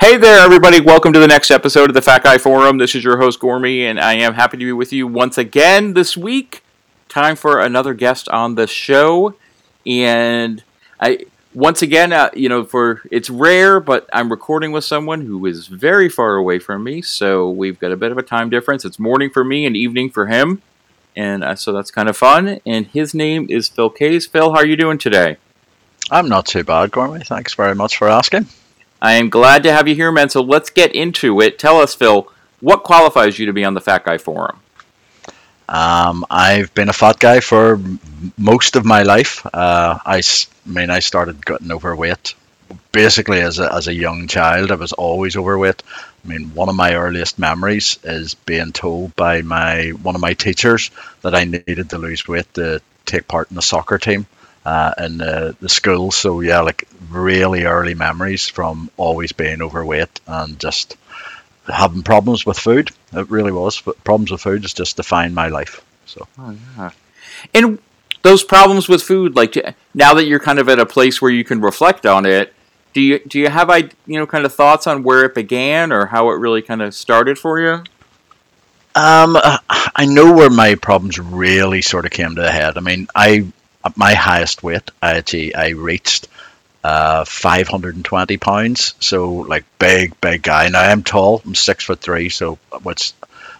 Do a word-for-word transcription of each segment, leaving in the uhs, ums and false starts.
Hey there, everybody. Welcome to the next episode of the Fat Guy Forum. This is your host, Gormy, and I am happy to be with you once again this week. Time for another guest on the show. And I once again, uh, you know, for it's rare, but I'm recording with someone who is very far away from me. So we've got a bit of a time difference. It's morning for me and evening for him. And uh, so that's kind of fun. And his name is Phil Kayes. Phil, how are you doing today? I'm not too bad, Gormy. Thanks very much for asking. I am glad to have you here, man, so let's get into it. Tell us, Phil, what qualifies you to be on the Fat Guy Forum? Um, I've been a fat guy for m- most of my life. Uh, I s- mean, I started getting overweight basically as a, as a young child. I was always overweight. I mean, one of my earliest memories is being told by my one of my teachers that I needed to lose weight to take part in the soccer team. Uh, in the, the school, so yeah, like really early memories from always being overweight and just having problems with food. It really was, but problems with food has just defined my life. So, oh, yeah. And those problems with food, like now that you're kind of at a place where you can reflect on it, do you do you have you know kind of thoughts on where it began or how it really kind of started for you? Um, I know where my problems really sort of came to a head. I mean, I. At my highest weight, I I reached uh, five hundred twenty pounds. So like big, big guy. Now I'm tall. I'm six foot three. So which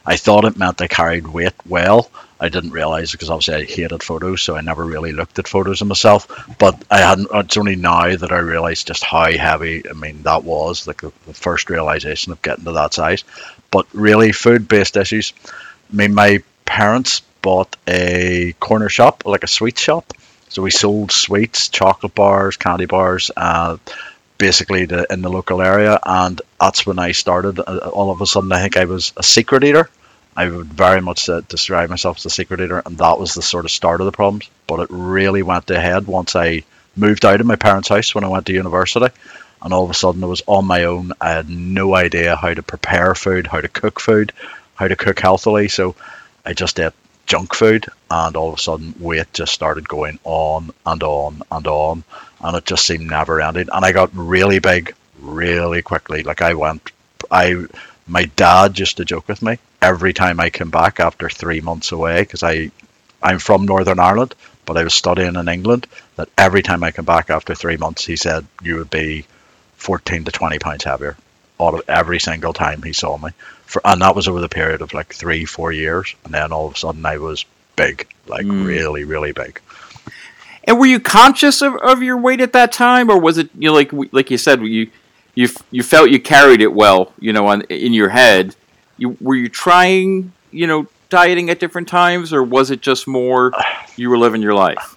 I thought it meant I carried weight well. I didn't realize because obviously I hated photos, so I never really looked at photos of myself. But I hadn't. It's only now that I realized just how heavy. I mean, that was like the, the first realization of getting to that size. But really, food-based issues. I mean, my parents bought a corner shop, like a sweet shop. So we sold sweets, chocolate bars, candy bars, uh, basically the, in the local area. And that's when I started. Uh, all of a sudden, I think I was a secret eater. I would very much uh, describe myself as a secret eater. And that was the sort of start of the problems. But it really went to head once I moved out of my parents' house when I went to university. And all of a sudden, I was on my own. I had no idea how to prepare food, how to cook food, how to cook healthily. So I just ate junk food, and all of a sudden weight just started going on and on and on, and it just seemed never ending. And I got really big really quickly. Like I went I my dad used to joke with me every time I came back after three months away, because I I'm from Northern Ireland, but I was studying in England, that every time I came back after three months, he said you would be fourteen to twenty pounds heavier all of every single time he saw me. For, and that was over the period of like three, four years. And then all of a sudden I was big, like mm. really, really big. And were you conscious of, of your weight at that time? Or was it, you know, like like you said, you you you felt you carried it well, you know, on, in your head. You, were you trying, you know, dieting at different times? Or was it just more you were living your life?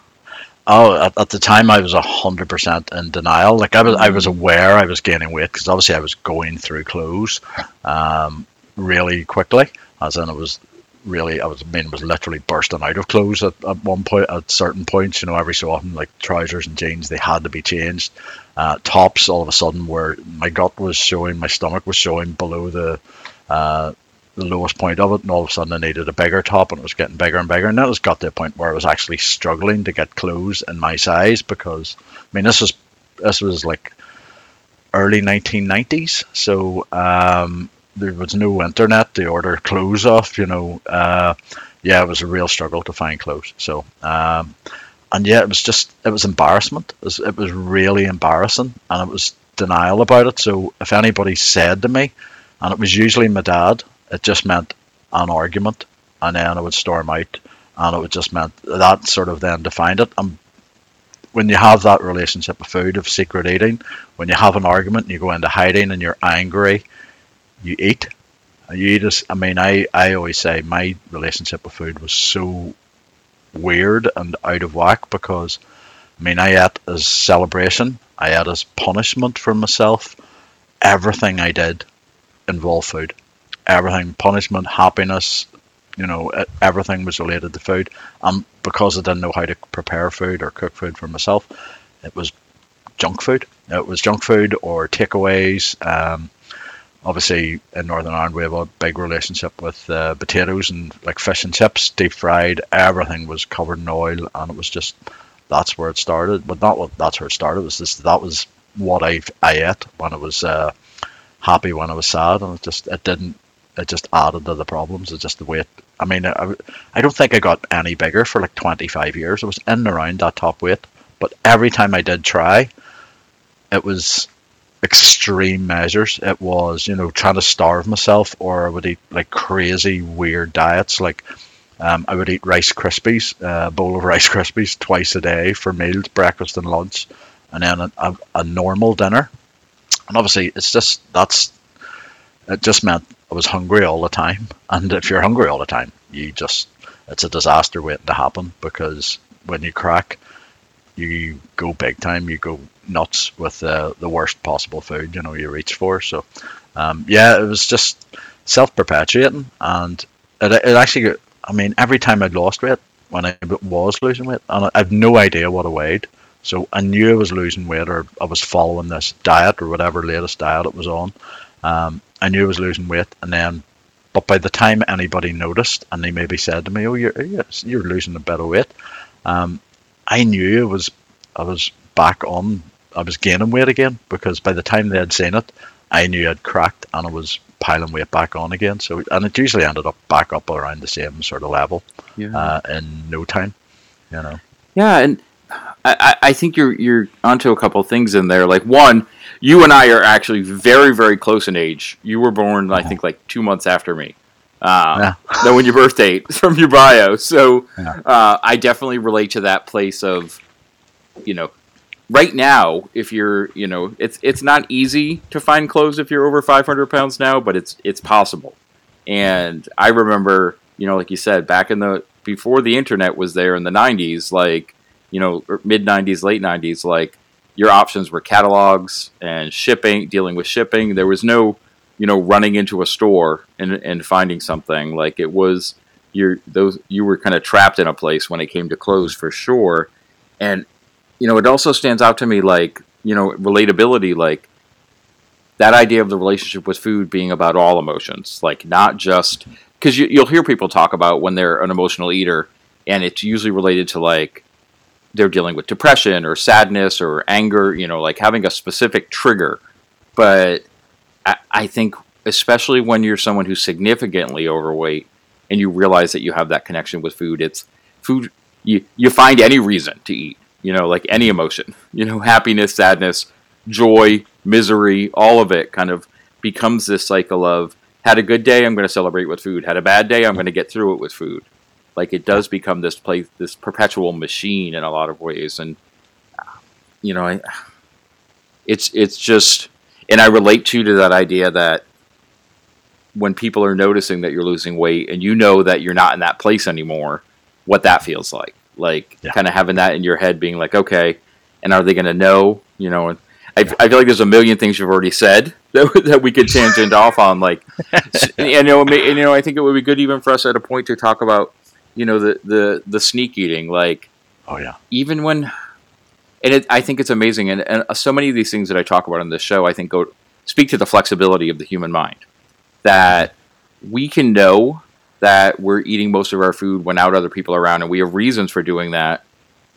Oh, at, at the time I was one hundred percent in denial. Like I was I was aware I was gaining weight because obviously I was going through clothes. Um really quickly, as in it was really, I was, I mean, it was literally bursting out of clothes at, at one point, at certain points, you know, every so often, like trousers and jeans, they had to be changed. Uh, tops, all of a sudden, where my gut was showing, my stomach was showing below the uh, the lowest point of it, and all of a sudden I needed a bigger top, and it was getting bigger and bigger, and that was got to a point where I was actually struggling to get clothes in my size, because, I mean, this was, this was like early nineteen nineties, so, um, there was no internet to order clothes off, you know. Uh, yeah, it was a real struggle to find clothes. So, um, and yeah, it was just, it was embarrassment. It was, it was really embarrassing, and it was denial about it. So if anybody said to me, and it was usually my dad, it just meant an argument, and then I would storm out, and it would just meant that sort of then defined it. And when you have that relationship with food, of secret eating, when you have an argument and you go into hiding and you're angry, you eat. You eat as, I mean, I, I always say my relationship with food was so weird and out of whack, because, I mean, I ate as celebration. I ate as punishment for myself. Everything I did involved food. Everything, punishment, happiness, you know, everything was related to food. And because I didn't know how to prepare food or cook food for myself, it was junk food. It was junk food or takeaways. Um, Obviously, in Northern Ireland, we have a big relationship with uh, potatoes and like fish and chips, deep fried. Everything was covered in oil, and it was just that's where it started. But not what that's where it started. It was just that was what I I ate when it was uh, happy when I was sad, and it just it didn't it just added to the problems. It's just the weight. I mean, I, I don't think I got any bigger for like twenty-five years. I was in and around that top weight, but every time I did try, it was extreme measures. It was, you know, trying to starve myself, or I would eat like crazy weird diets. Like um, I would eat Rice Krispies, uh, a bowl of Rice Krispies twice a day for meals, breakfast and lunch, and then a, a, a normal dinner. And obviously, it's just that's it just meant I was hungry all the time. And if you're hungry all the time, you just it's a disaster waiting to happen, because when you crack, you go big time, you go nuts with uh, the worst possible food, you know, you reach for. So um yeah, it was just self-perpetuating, and it, it actually, I mean, every time I'd lost weight, when I was losing weight, and I had no idea what I weighed, so I knew I was losing weight, or I was following this diet or whatever latest diet it was on. um I knew I was losing weight, and then but by the time anybody noticed and they maybe said to me, oh, you're yes you're losing a bit of weight, um I knew I was I was back on, I was gaining weight again, because by the time they had seen it, I knew I'd cracked and I was piling weight back on again. So, and it usually ended up back up around the same sort of level, yeah. uh, in no time, you know. Yeah, and I, I think you're you're onto a couple of things in there. Like, one, you and I are actually very, very close in age. You were born, mm-hmm. I think, like two months after me. Uh, yeah. Knowing your birth date from your bio. So yeah. uh, I definitely relate to that place of, you know, right now, if you're, you know, it's it's not easy to find clothes if you're over five hundred pounds now, but it's it's possible. And I remember, you know, like you said, back in the, before the internet was there in the nineties, like, you know, mid nineties, late nineties, like your options were catalogs and shipping, dealing with shipping. There was no, you know, running into a store and and finding something. Like, it was, you're those you were kind of trapped in a place when it came to clothes, for sure. And, you know, it also stands out to me, like, you know, relatability, like that idea of the relationship with food being about all emotions, like not just, because you, you'll hear people talk about when they're an emotional eater, and it's usually related to like they're dealing with depression or sadness or anger, you know, like having a specific trigger. But I think, especially when you're someone who's significantly overweight and you realize that you have that connection with food, it's food, you, you find any reason to eat, you know, like any emotion, you know, happiness, sadness, joy, misery, all of it kind of becomes this cycle of, had a good day, I'm going to celebrate with food. Had a bad day, I'm going to get through it with food. Like, it does become this place, this perpetual machine in a lot of ways. And, you know, I, it's, it's just... And I relate to, to that idea that when people are noticing that you're losing weight and you know that you're not in that place anymore, what that feels like. Like, yeah. Kind of having that in your head, being like, okay, and are they going to know? You know, and I, yeah. I feel like there's a million things you've already said that, that we could tangent off on. Like, and, you know, and, you know, I think it would be good even for us at a point to talk about, you know, the, the, the sneak eating. Like, oh, yeah. Even when... And it, I think it's amazing. And, and so many of these things that I talk about on this show, I think, go speak to the flexibility of the human mind. That we can know that we're eating most of our food when out other people are around, and we have reasons for doing that.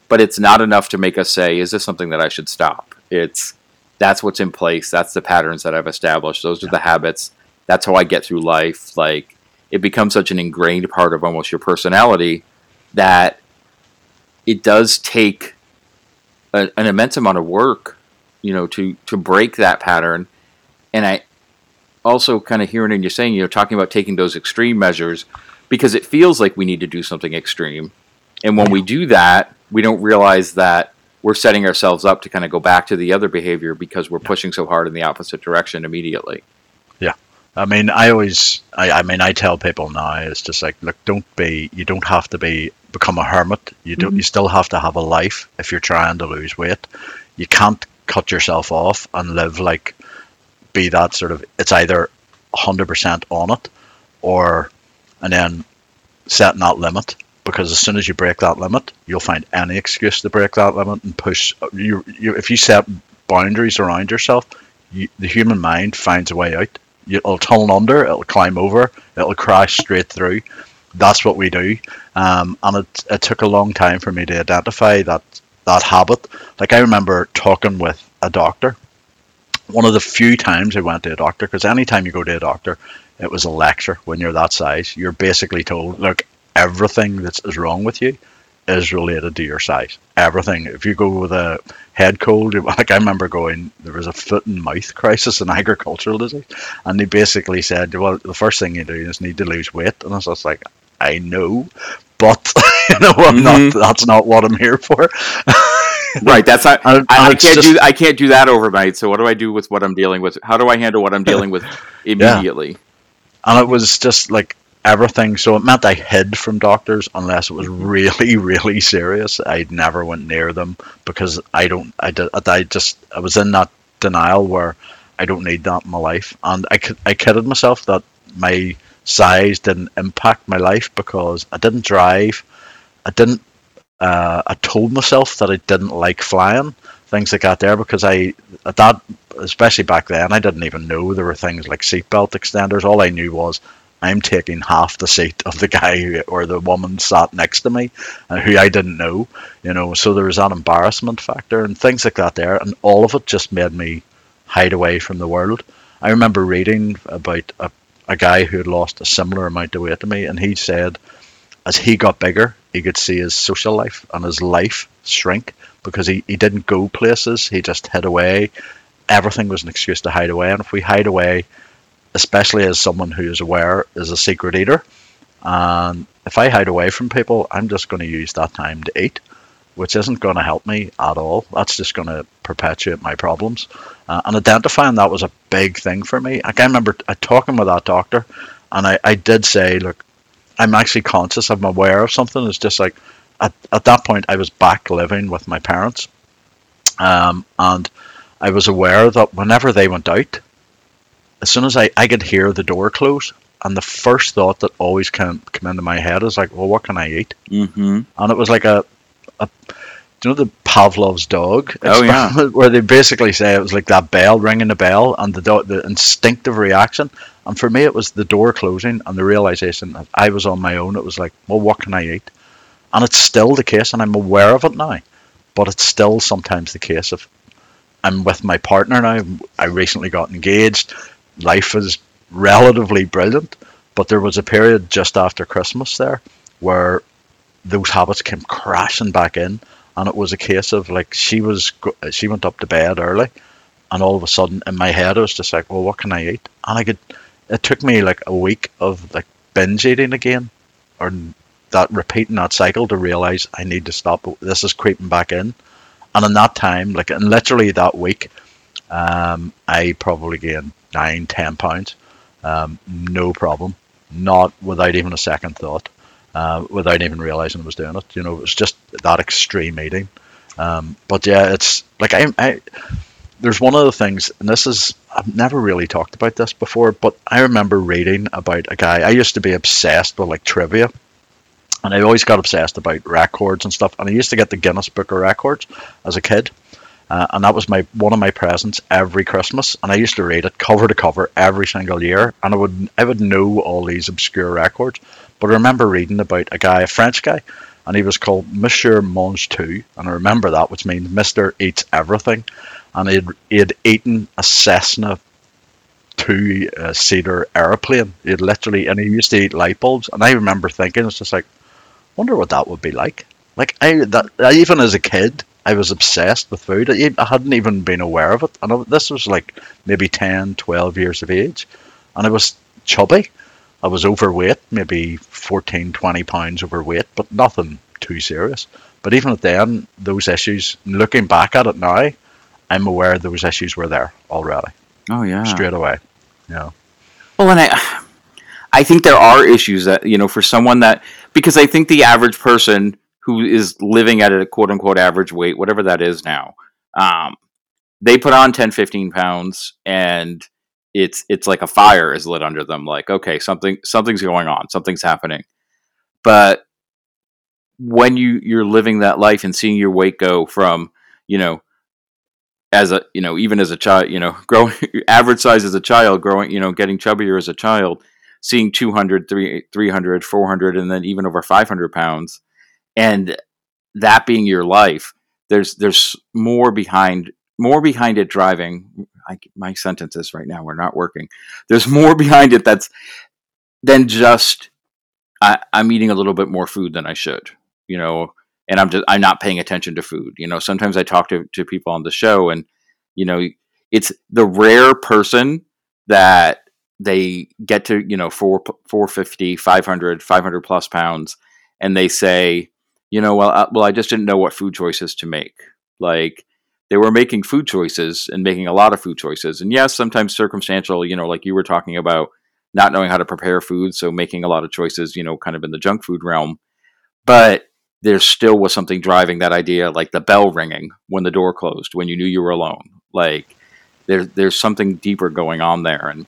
But it's not enough to make us say, is this something that I should stop? It's that's what's in place. That's the patterns that I've established. Those are yeah. the habits. That's how I get through life. Like, it becomes such an ingrained part of almost your personality that it does take... an immense amount of work, you know, to, to break that pattern. And I also kind of hearing and you're saying, you know, talking about taking those extreme measures, because it feels like we need to do something extreme. And when we do that, we don't realize that we're setting ourselves up to kind of go back to the other behavior, because we're yeah. pushing so hard in the opposite direction immediately. Yeah. I mean, I always, I, I mean, I tell people now, it's just like, look, don't be, you don't have to be, become a hermit. You don't, mm-hmm. you still have to have a life. If you're trying to lose weight, you can't cut yourself off and live like, be that sort of, it's either one hundred percent on it, or, and then setting that limit, because as soon as you break that limit, you'll find any excuse to break that limit and push you. you if you set boundaries around yourself, you, the human mind finds a way out. It'll tunnel under, it'll climb over, it'll crash straight through. That's what we do. Um, and it, it took a long time for me to identify that, that habit. Like, I remember talking with a doctor one of the few times I went to a doctor, because anytime you go to a doctor, it was a lecture when you're that size. You're basically told, look, everything that is wrong with you is related to your size. Everything. If you go with a head cold, like I remember going, there was a foot and mouth crisis in agricultural disease, and they basically said, well, the first thing you do is need to lose weight. And I was just like, I know, but you know, I'm mm-hmm. not. That's not what I'm here for. Right. That's not, I, I, I can't just, do. I can't do that overnight. So what do I do with what I'm dealing with? How do I handle what I'm dealing with immediately? Yeah. And it was just like everything. So it meant I hid from doctors unless it was really, really serious. I'd never went near them because I don't. I did. I just. I was in that denial where I don't need that in my life, and I I kidded myself that my size didn't impact my life because I didn't drive. I didn't. Uh, I told myself that I didn't like flying, things like that there, because I, at that, especially back then, I didn't even know there were things like seatbelt extenders. All I knew was I'm taking half the seat of the guy who, or the woman sat next to me, uh, who I didn't know, you know, so there was that embarrassment factor and things like that there, and all of it just made me hide away from the world. I remember reading about a, a guy who had lost a similar amount of weight to me, and he said, as he got bigger, he could see his social life and his life shrink because he, he didn't go places. He just hid away. Everything was an excuse to hide away. And if we hide away, especially as someone who is aware is a secret eater, and if I hide away from people, I'm just going to use that time to eat, which isn't going to help me at all. That's just going to perpetuate my problems. Uh, and identifying that was a big thing for me. Like I remember uh, talking with that doctor, and I, I did say, look, I'm actually conscious, I'm aware of something. It's just like, at, at that point, I was back living with my parents. Um, and I was aware that whenever they went out, as soon as I, I could hear the door close, and the first thought that always came, came into my head is like, well, what can I eat? Mm-hmm. And it was like a, a, you know, the Pavlov's dog? Oh, yeah. Where they basically say it was like that bell, ringing the bell, and the do- the instinctive reaction. And for me, it was the door closing and the realization that I was on my own. It was like, well, what can I eat? And it's still the case, and I'm aware of it now, but it's still sometimes the case of I'm with my partner now. I recently got engaged. Life is relatively brilliant, but there was a period just after Christmas there where those habits came crashing back in, and it was a case of like she was she went up to bed early, and all of a sudden in my head, I was just like, well, what can I eat? And I could... It took me like a week of like binge eating again, or that repeating that cycle to realize I need to stop. This is creeping back in, and in that time, like in literally that week, um, I probably gained nine, ten pounds, um, no problem, not without even a second thought, uh, without even realizing I was doing it. You know, it was just that extreme eating. Um, but yeah, it's like I, I. There's one of the things, and this is, I've never really talked about this before, but I remember reading about a guy, I used to be obsessed with like trivia, and I always got obsessed about records and stuff, and I used to get the Guinness Book of Records as a kid, uh, and that was my one of my presents every Christmas, and I used to read it cover to cover every single year, and I would, I would know all these obscure records, but I remember reading about a guy, a French guy, and he was called Monsieur Mangetout, and I remember that, which means Mister Eats Everything, and he had, he had eaten a Cessna two-seater aeroplane. He had literally, and he used to eat light bulbs, and I remember thinking, it's just like, wonder what that would be like. Like, I, that, I even as a kid, I was obsessed with food. I, I hadn't even been aware of it, and I, this was like maybe ten, twelve years of age, and I was chubby. I was overweight, maybe fourteen, twenty pounds overweight, but nothing too serious. But even then, those issues, looking back at it now, I'm aware those issues were there already. Oh, yeah. Straight away. Yeah. Well, and I I think there are issues that, you know, for someone that, because I think the average person who is living at a quote-unquote average weight, whatever that is now, um, they put on ten, fifteen pounds and... It's it's like a fire is lit under them. Like, okay, something something's going on, something's happening. But when you you're living that life and seeing your weight go from, you know, as a you know even as a child, you know, growing average size as a child, growing, you know, getting chubbier as a child, seeing two hundred, three hundred, four hundred, and then even over five hundred pounds, and that being your life, there's there's more behind more behind it driving I, my sentences right now are not working. There's more behind it that's than just I, I'm eating a little bit more food than I should, you know, and I'm just I'm not paying attention to food. You know, sometimes I talk to, to people on the show, and you know, it's the rare person that they get to, you know, four, four fifty, five hundred, five hundred plus pounds, and they say, you know, well, I, well, I just didn't know what food choices to make. Like, they were making food choices and making a lot of food choices. And yes, sometimes circumstantial, you know, like you were talking about not knowing how to prepare food. So making a lot of choices, you know, kind of in the junk food realm, but there still was something driving that idea, like the bell ringing when the door closed, when you knew you were alone. Like there, there's something deeper going on there. And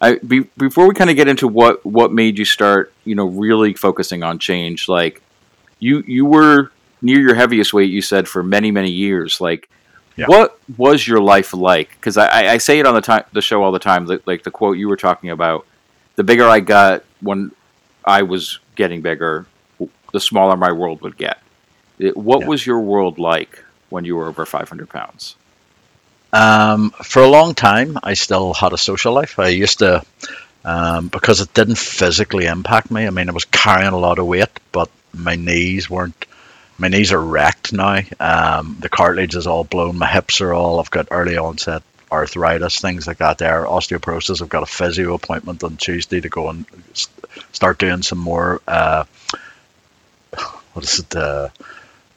I, be, before we kind of get into what, what made you start, you know, really focusing on change, like you, you were near your heaviest weight, you said, for many, many years. Like, yeah. What was your life like? Because I, I say it on the time, the show all the time, like the quote you were talking about, the bigger I got when I was getting bigger, the smaller my world would get. It, what yeah. was your world like when you were over five hundred pounds? Um, for a long time, I still had a social life. I used to, um, because it didn't physically impact me. I mean, I was carrying a lot of weight, but my knees weren't. My knees are wrecked now. Um, the cartilage is all blown. My hips are all. I've got early onset arthritis, things like that. There, osteoporosis. I've got a physio appointment on Tuesday to go and start doing some more. Uh, what is it? Uh,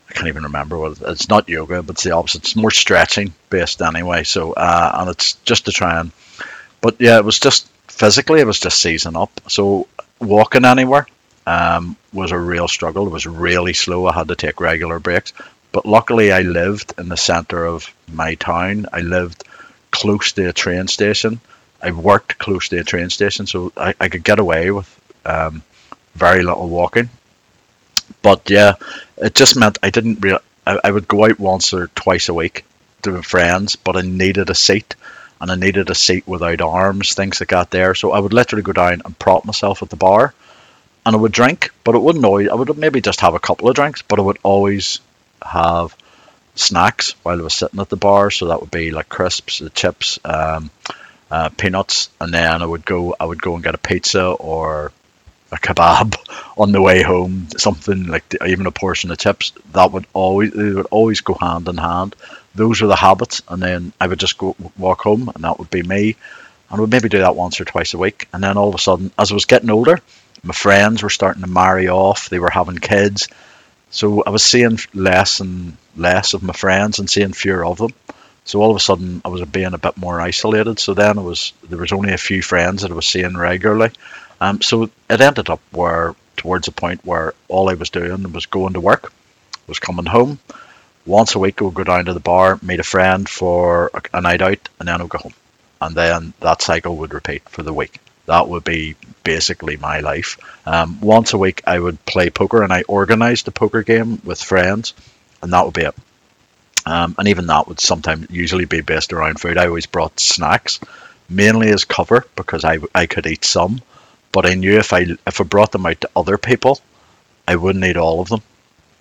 I can't even remember what it is. It's not yoga, but it's the opposite. It's more stretching based anyway. So, uh, and it's just to try and. But yeah, it was just physically. It was just seizing up. So walking anywhere. Um, was a real struggle. It was really slow. I had to take regular breaks. But luckily, I lived in the centre of my town. I lived close to a train station. I worked close to a train station, so I, I could get away with um, very little walking. But yeah, it just meant I didn't really... I, I would go out once or twice a week to friends, but I needed a seat, and I needed a seat without arms, things like that there. So I would literally go down and prop myself at the bar, and I would drink, but it wouldn't always, I would maybe just have a couple of drinks, but I would always have snacks while I was sitting at the bar. So that would be like crisps, the chips, um, uh, peanuts. And then I would go, I would go and get a pizza or a kebab on the way home, something like the, even a portion of chips. That would always, they would always go hand in hand. Those were the habits. And then I would just go walk home, and that would be me. And I would maybe do that once or twice a week. And then all of a sudden, as I was getting older, my friends were starting to marry off. They were having kids. So I was seeing less and less of my friends and seeing fewer of them. So all of a sudden, I was being a bit more isolated. So then I was there was only a few friends that I was seeing regularly. Um, so it ended up where towards a point where all I was doing was going to work, was coming home. Once a week, I would go down to the bar, meet a friend for a night out, and then I would go home. And then that cycle would repeat for the week. That would be basically my life. Um, once a week, I would play poker, and I organized a poker game with friends, and that would be it. Um, and even that would sometimes usually be based around food. I always brought snacks, mainly as cover, because I, I could eat some, but I knew if I if I brought them out to other people, I wouldn't eat all of them,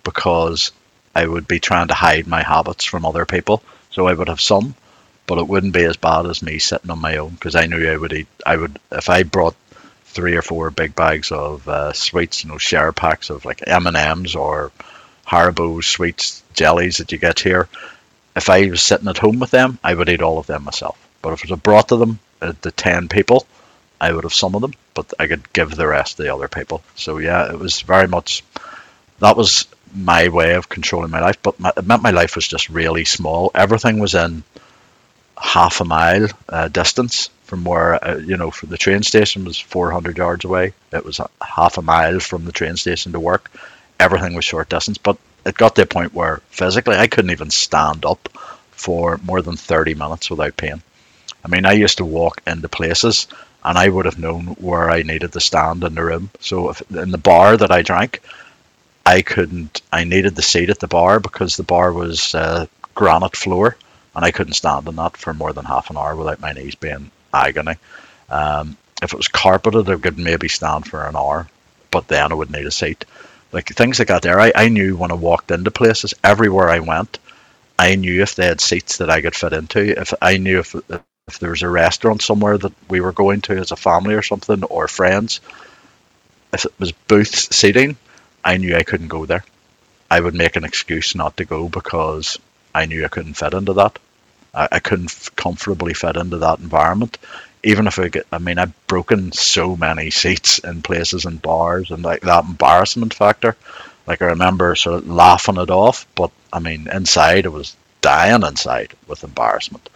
because I would be trying to hide my habits from other people. So I would have some, but it wouldn't be as bad as me sitting on my own, because I knew I would eat. I would if I brought three or four big bags of uh, sweets, you know, share packs of like M and M's or Haribo sweets, jellies that you get here. If I was sitting at home with them, I would eat all of them myself. But if it was brought to them, uh, the ten people, I would have some of them, but I could give the rest to the other people. So yeah, it was very much that was my way of controlling my life. But my, it meant my life was just really small. Everything was in half a mile uh, distance from where uh, you know the train station was four hundred yards away. It was a half a mile from the train station to work. Everything was short distance, but it got to a point where physically I couldn't even stand up for more than thirty minutes without pain. I mean, I used to walk into places and I would have known where I needed to stand in the room. So if, in the bar that I drank, I couldn't I needed the seat at the bar, because the bar was uh, granite floor. And I couldn't stand in that for more than half an hour without my knees being agony. Um, if it was carpeted, I could maybe stand for an hour, but then I would need a seat. Like things like that there, I, I knew when I walked into places, everywhere I went, I knew if they had seats that I could fit into. If I knew if, if if there was a restaurant somewhere that we were going to as a family or something, or friends, if it was booth seating, I knew I couldn't go there. I would make an excuse not to go because I knew I couldn't fit into that. I, I couldn't f- comfortably fit into that environment. Even if I get, I mean, I've broken so many seats in places and bars, and like that embarrassment factor. Like I remember sort of laughing it off, but I mean, inside I was dying inside with embarrassment.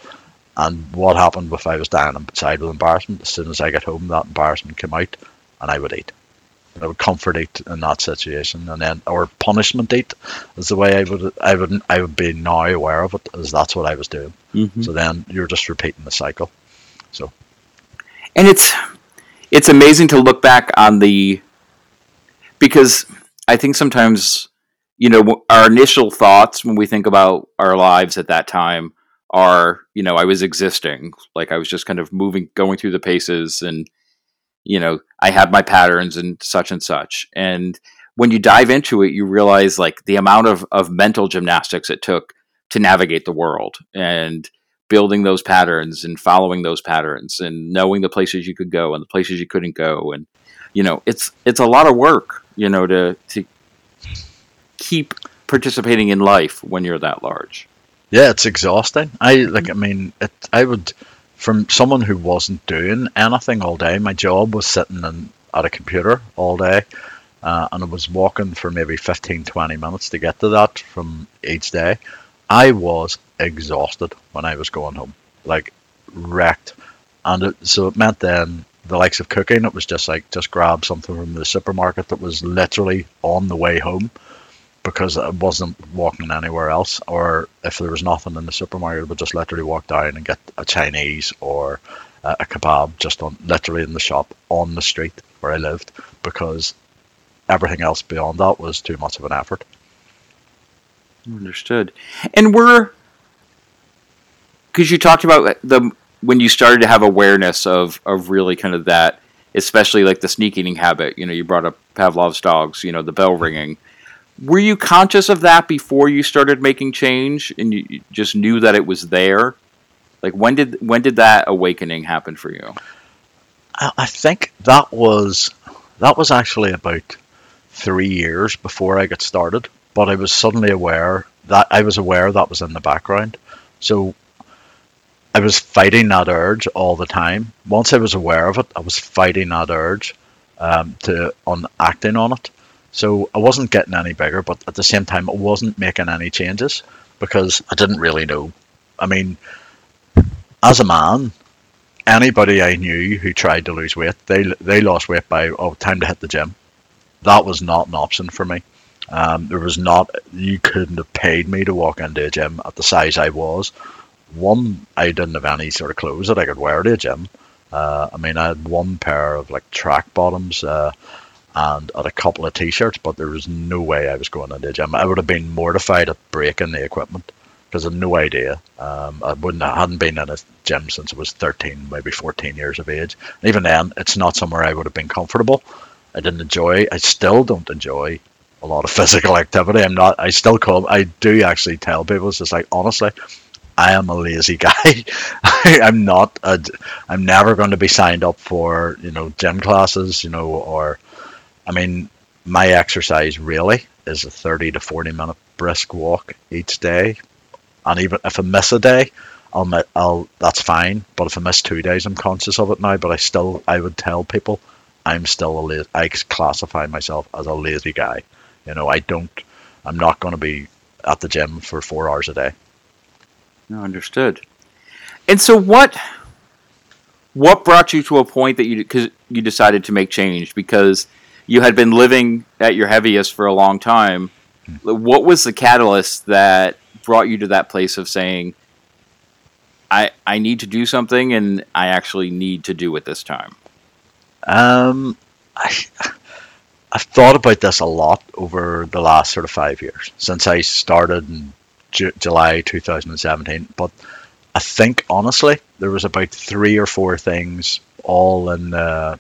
And what happened if I was dying inside with embarrassment? As soon as I got home, that embarrassment came out, and I would eat. I would comfort eat in that situation, and then or punishment eat is the way I would I would I would be now aware of it, as that's what I was doing. Mm-hmm. So then you're just repeating the cycle. So. And it's it's amazing to look back on the, because I think sometimes, you know, our initial thoughts when we think about our lives at that time are, you know, I was existing, like I was just kind of moving, going through the paces, and, you know, I had my patterns and such and such. And when you dive into it, you realize like the amount of, of mental gymnastics it took to navigate the world, and building those patterns and following those patterns and knowing the places you could go and the places you couldn't go. And, you know, it's, it's a lot of work, you know, to, to keep participating in life when you're that large. Yeah. It's exhausting. I like, I mean, it, I would, from someone who wasn't doing anything all day, my job was sitting in, at a computer all day. Uh, and I was walking for maybe fifteen, twenty minutes to get to that from each day. I was exhausted when I was going home, like wrecked. And it, so it meant then the likes of cooking, it was just like, just grab something from the supermarket that was literally on the way home, because I wasn't walking anywhere else. Or if there was nothing in the supermarket, I would just literally walk down and get a Chinese or a, a kebab just on literally in the shop on the street where I lived, because everything else beyond that was too much of an effort. Understood. And we're, because you talked about the when you started to have awareness of, of really kind of that, especially like the sneak eating habit, you know, you brought up Pavlov's dogs, you know, the bell ringing. Were you conscious of that before you started making change, and you just knew that it was there? Like when did when did that awakening happen for you? I think that was that was actually about three years before I got started. But I was suddenly aware that I was aware that was in the background. So I was fighting that urge all the time. Once I was aware of it, I was fighting that urge um, to on acting on it. So I wasn't getting any bigger, but at the same time, I wasn't making any changes because I didn't really know. I mean, as a man, anybody I knew who tried to lose weight, they they lost weight by, oh, time to hit the gym. That was not an option for me. Um, there was not, you couldn't have paid me to walk into a gym at the size I was. One, I didn't have any sort of clothes that I could wear to a gym. Uh, I mean, I had one pair of like track bottoms uh, and had a couple of t-shirts, but there was no way I was going into a gym. I would have been mortified at breaking the equipment because I had no idea. Um, I wouldn't, I hadn't been in a gym since I was thirteen, maybe fourteen years of age. And even then, it's not somewhere I would have been comfortable. I didn't enjoy, I still don't enjoy a lot of physical activity. I'm not, I still call, I do actually tell people, it's just like, honestly, I am a lazy guy. I, I'm not, a, I'm never going to be signed up for, you know, gym classes, you know, or, I mean, my exercise really is a thirty to forty minute brisk walk each day. And even if I miss a day, I'll, I'll, that's fine. But if I miss two days, I'm conscious of it now, but I still, I would tell people I'm still a lazy, I classify myself as a lazy guy. You know, I don't, I'm not going to be at the gym for four hours a day. No, understood. And so what, what brought you to a point that you, cause you decided to make change, because you had been living at your heaviest for a long time. Hmm. What was the catalyst that brought you to that place of saying, I, I need to do something, and I actually need to do it this time? Um, I... I've thought about this a lot over the last sort of five years since I started in Ju- July two thousand seventeen. But I think, honestly, there was about three or four things all in uh,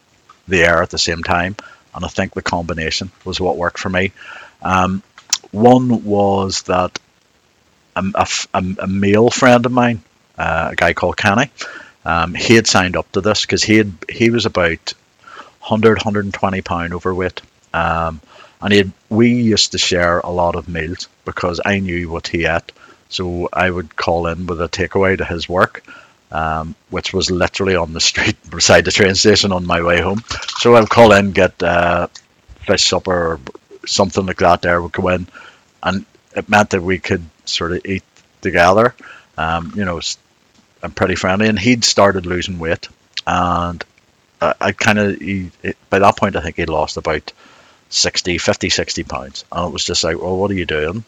the air at the same time. And I think the combination was what worked for me. Um, one was that a, a, a male friend of mine, uh, a guy called Kenny, Um, he had signed up to this because he had, he was about one hundred, one hundred twenty pound overweight. Um, and he had, we used to share a lot of meals because I knew what he ate. So I would call in with a takeaway to his work, um, which was literally on the street beside the train station on my way home. So I would call in, get uh, fish supper or something like that there, would go in. And it meant that we could sort of eat together, um, you know, and pretty friendly. And he'd started losing weight. And I, I kind of, by that point, I think he'd lost about sixty, fifty, sixty pounds. And it was just like, well, what are you doing?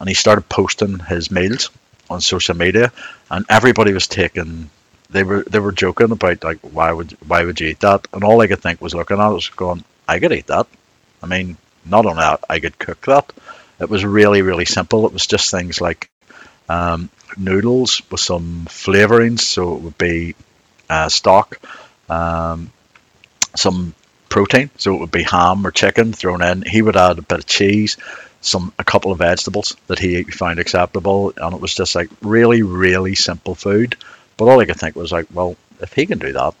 And he started posting his meals on social media, and everybody was taking, they were they were joking about, like, why would why would you eat that? And all I could think was looking at it was going, I could eat that. I mean, not only that, I could cook that. It was really, really simple. It was just things like um, noodles with some flavorings, so it would be uh, stock, um, some protein, so it would be ham or chicken thrown in. He would add a bit of cheese, some a couple of vegetables that he found acceptable, and it was just like really, really simple food. But all I could think was like, well, if he can do that,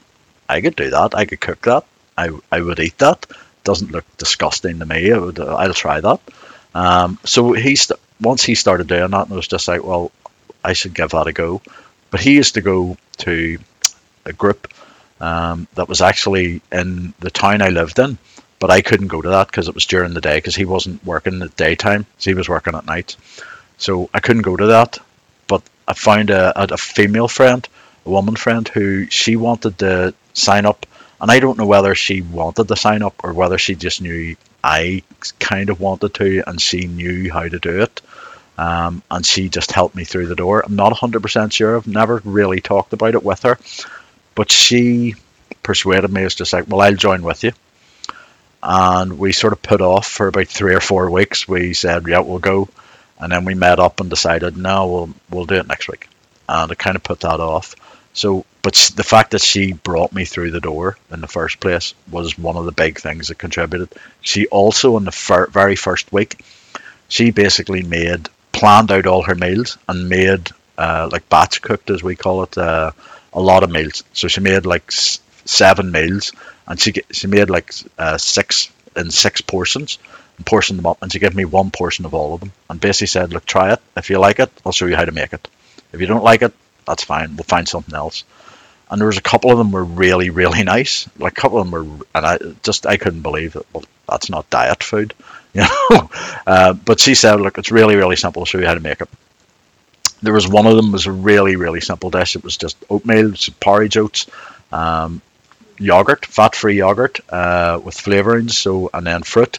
I could do that. I could cook that. I I would eat that. Doesn't look disgusting to me. It would, I'll try that. Um, so he st- once he started doing that, and it was just like, well, I should give that a go. But he used to go to a group um, that was actually in the town I lived in. But I couldn't go to that because it was during the day, because he wasn't working at daytime, so he was working at night. So I couldn't go to that. But I found a, a female friend, a woman friend, who she wanted to sign up. And I don't know whether she wanted to sign up or whether she just knew I kind of wanted to, and she knew how to do it. Um, and she just helped me through the door. I'm not one hundred percent sure. I've never really talked about it with her. But she persuaded me. It's just like, well, I'll join with you. And we sort of put off for about three or four weeks. We said, yeah, we'll go. And then we met up and decided, no, we'll we'll do it next week. And I kind of put that off. So, but she, the fact that she brought me through the door in the first place was one of the big things that contributed. She also, in the fir- very first week, she basically made, planned out all her meals and made, uh, like batch cooked, as we call it, uh, a lot of meals. So she made like s- seven meals. And she she made like uh, six in six portions and portioned them up. And she gave me one portion of all of them and basically said, look, try it. If you like it, I'll show you how to make it. If you don't like it, that's fine. We'll find something else. And there was a couple of them were really, really nice. Like a couple of them were, and I just, I couldn't believe it. Well, that's not diet food, you know. uh, but she said, look, it's really, really simple. I'll show you how to make it. There was one of them was a really, really simple dish. It was just oatmeal, porridge oats, um, yogurt, fat-free yogurt uh, with flavorings, so, and then fruit,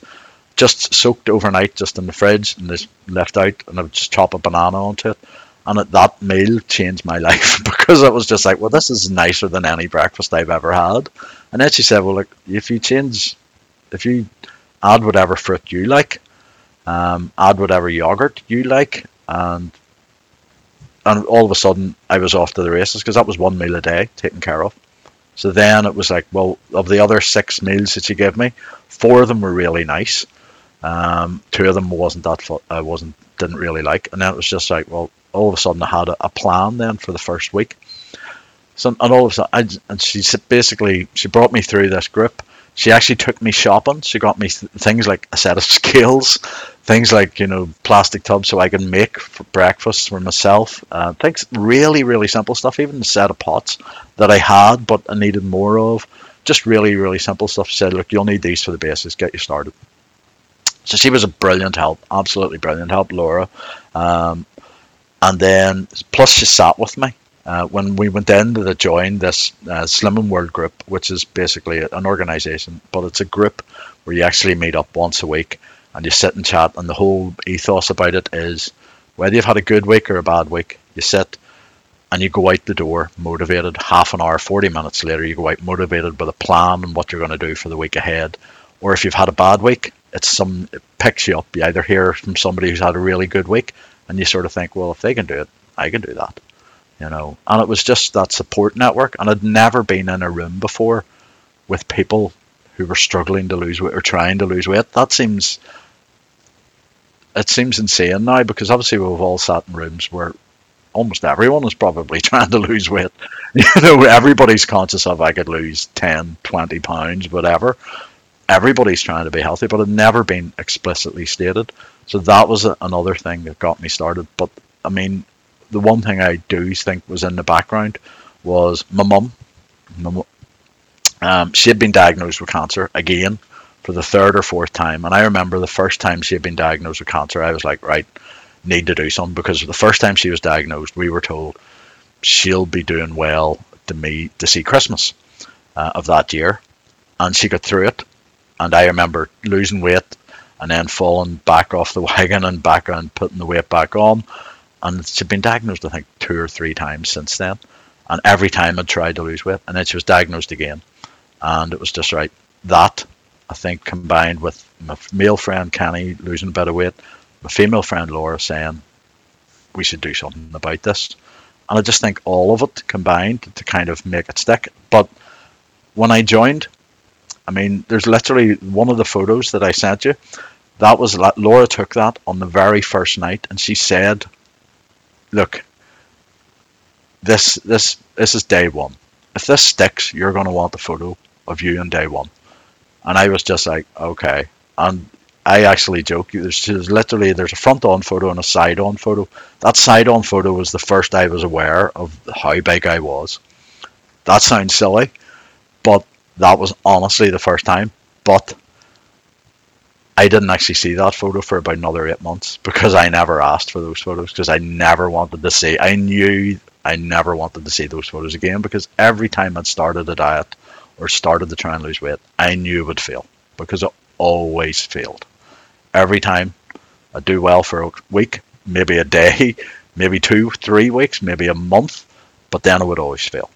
just soaked overnight, just in the fridge, and just left out, and I would just chop a banana onto it. And at that meal changed my life, because I was just like, well, this is nicer than any breakfast I've ever had. And then she said, well, look, if you change, if you add whatever fruit you like, um, add whatever yogurt you like, and and all of a sudden I was off to the races, because that was one meal a day taken care of. So then it was like, well, of the other six meals that she gave me, four of them were really nice. Um, two of them wasn't that fu- I wasn't didn't really like, and then it was just like, well, all of a sudden I had a, a plan then for the first week. So and all of a sudden, I, and she basically she brought me through this group. She actually took me shopping. She got me th- things like a set of scales, things like, you know, plastic tubs so I can make for breakfast for myself. Uh, things really, really simple stuff. Even a set of pots that I had but I needed more of. Just really, really simple stuff. She said, look, you'll need these for the basis. Get you started. So she was a brilliant help. Absolutely brilliant help, Laura. Um, and then, plus she sat with me. Uh, when we went in to join this uh, Slimming World group, which is basically an organisation, but it's a group where you actually meet up once a week and you sit and chat, and the whole ethos about it is whether you've had a good week or a bad week, you sit and you go out the door motivated. Half an hour, forty minutes later, you go out motivated with a plan and what you're going to do for the week ahead. Or if you've had a bad week, it's some, it picks you up. You either hear from somebody who's had a really good week and you sort of think, well, if they can do it, I can do that. You know, and it was just that support network. And I'd never been in a room before with people who were struggling to lose weight or trying to lose weight. That seems, it seems insane now, because obviously we've all sat in rooms where almost everyone is probably trying to lose weight. You know, everybody's conscious of I could lose ten, twenty pounds, whatever. Everybody's trying to be healthy, but it had never been explicitly stated. So that was a, another thing that got me started. But I mean, the one thing I do think was in the background was my mum. Um, she had been diagnosed with cancer again for the third or fourth time. And I remember the first time she had been diagnosed with cancer, I was like, right, need to do something. Because the first time she was diagnosed, we were told she'll be doing well to me to see Christmas uh, of that year. And she got through it. And I remember losing weight and then falling back off the wagon and back on putting the weight back on. And she'd been diagnosed, I think, two or three times since then. And every time I'd tried to lose weight. And then she was diagnosed again. And it was just right. That, I think, combined with my male friend Kenny losing a bit of weight, my female friend Laura saying, we should do something about this. And I just think all of it combined to kind of make it stick. But when I joined, I mean, there's literally one of the photos that I sent you. That was, Laura took that on the very first night. And she said, look, this this this is day one. If this sticks, you're going to want a photo of you on day one. And I was just like, okay. And I actually joke, there's, there's literally, there's a front-on photo and a side-on photo. That side-on photo was the first I was aware of how big I was. That sounds silly, but that was honestly the first time. But I didn't actually see that photo for about another eight months because I never asked for those photos because I never wanted to see. I knew I never wanted to see those photos again because every time I'd started a diet or started to try and lose weight, I knew it would fail because it always failed. Every time I do well for a week, maybe a day, maybe two, three weeks, maybe a month, but then it would always fail.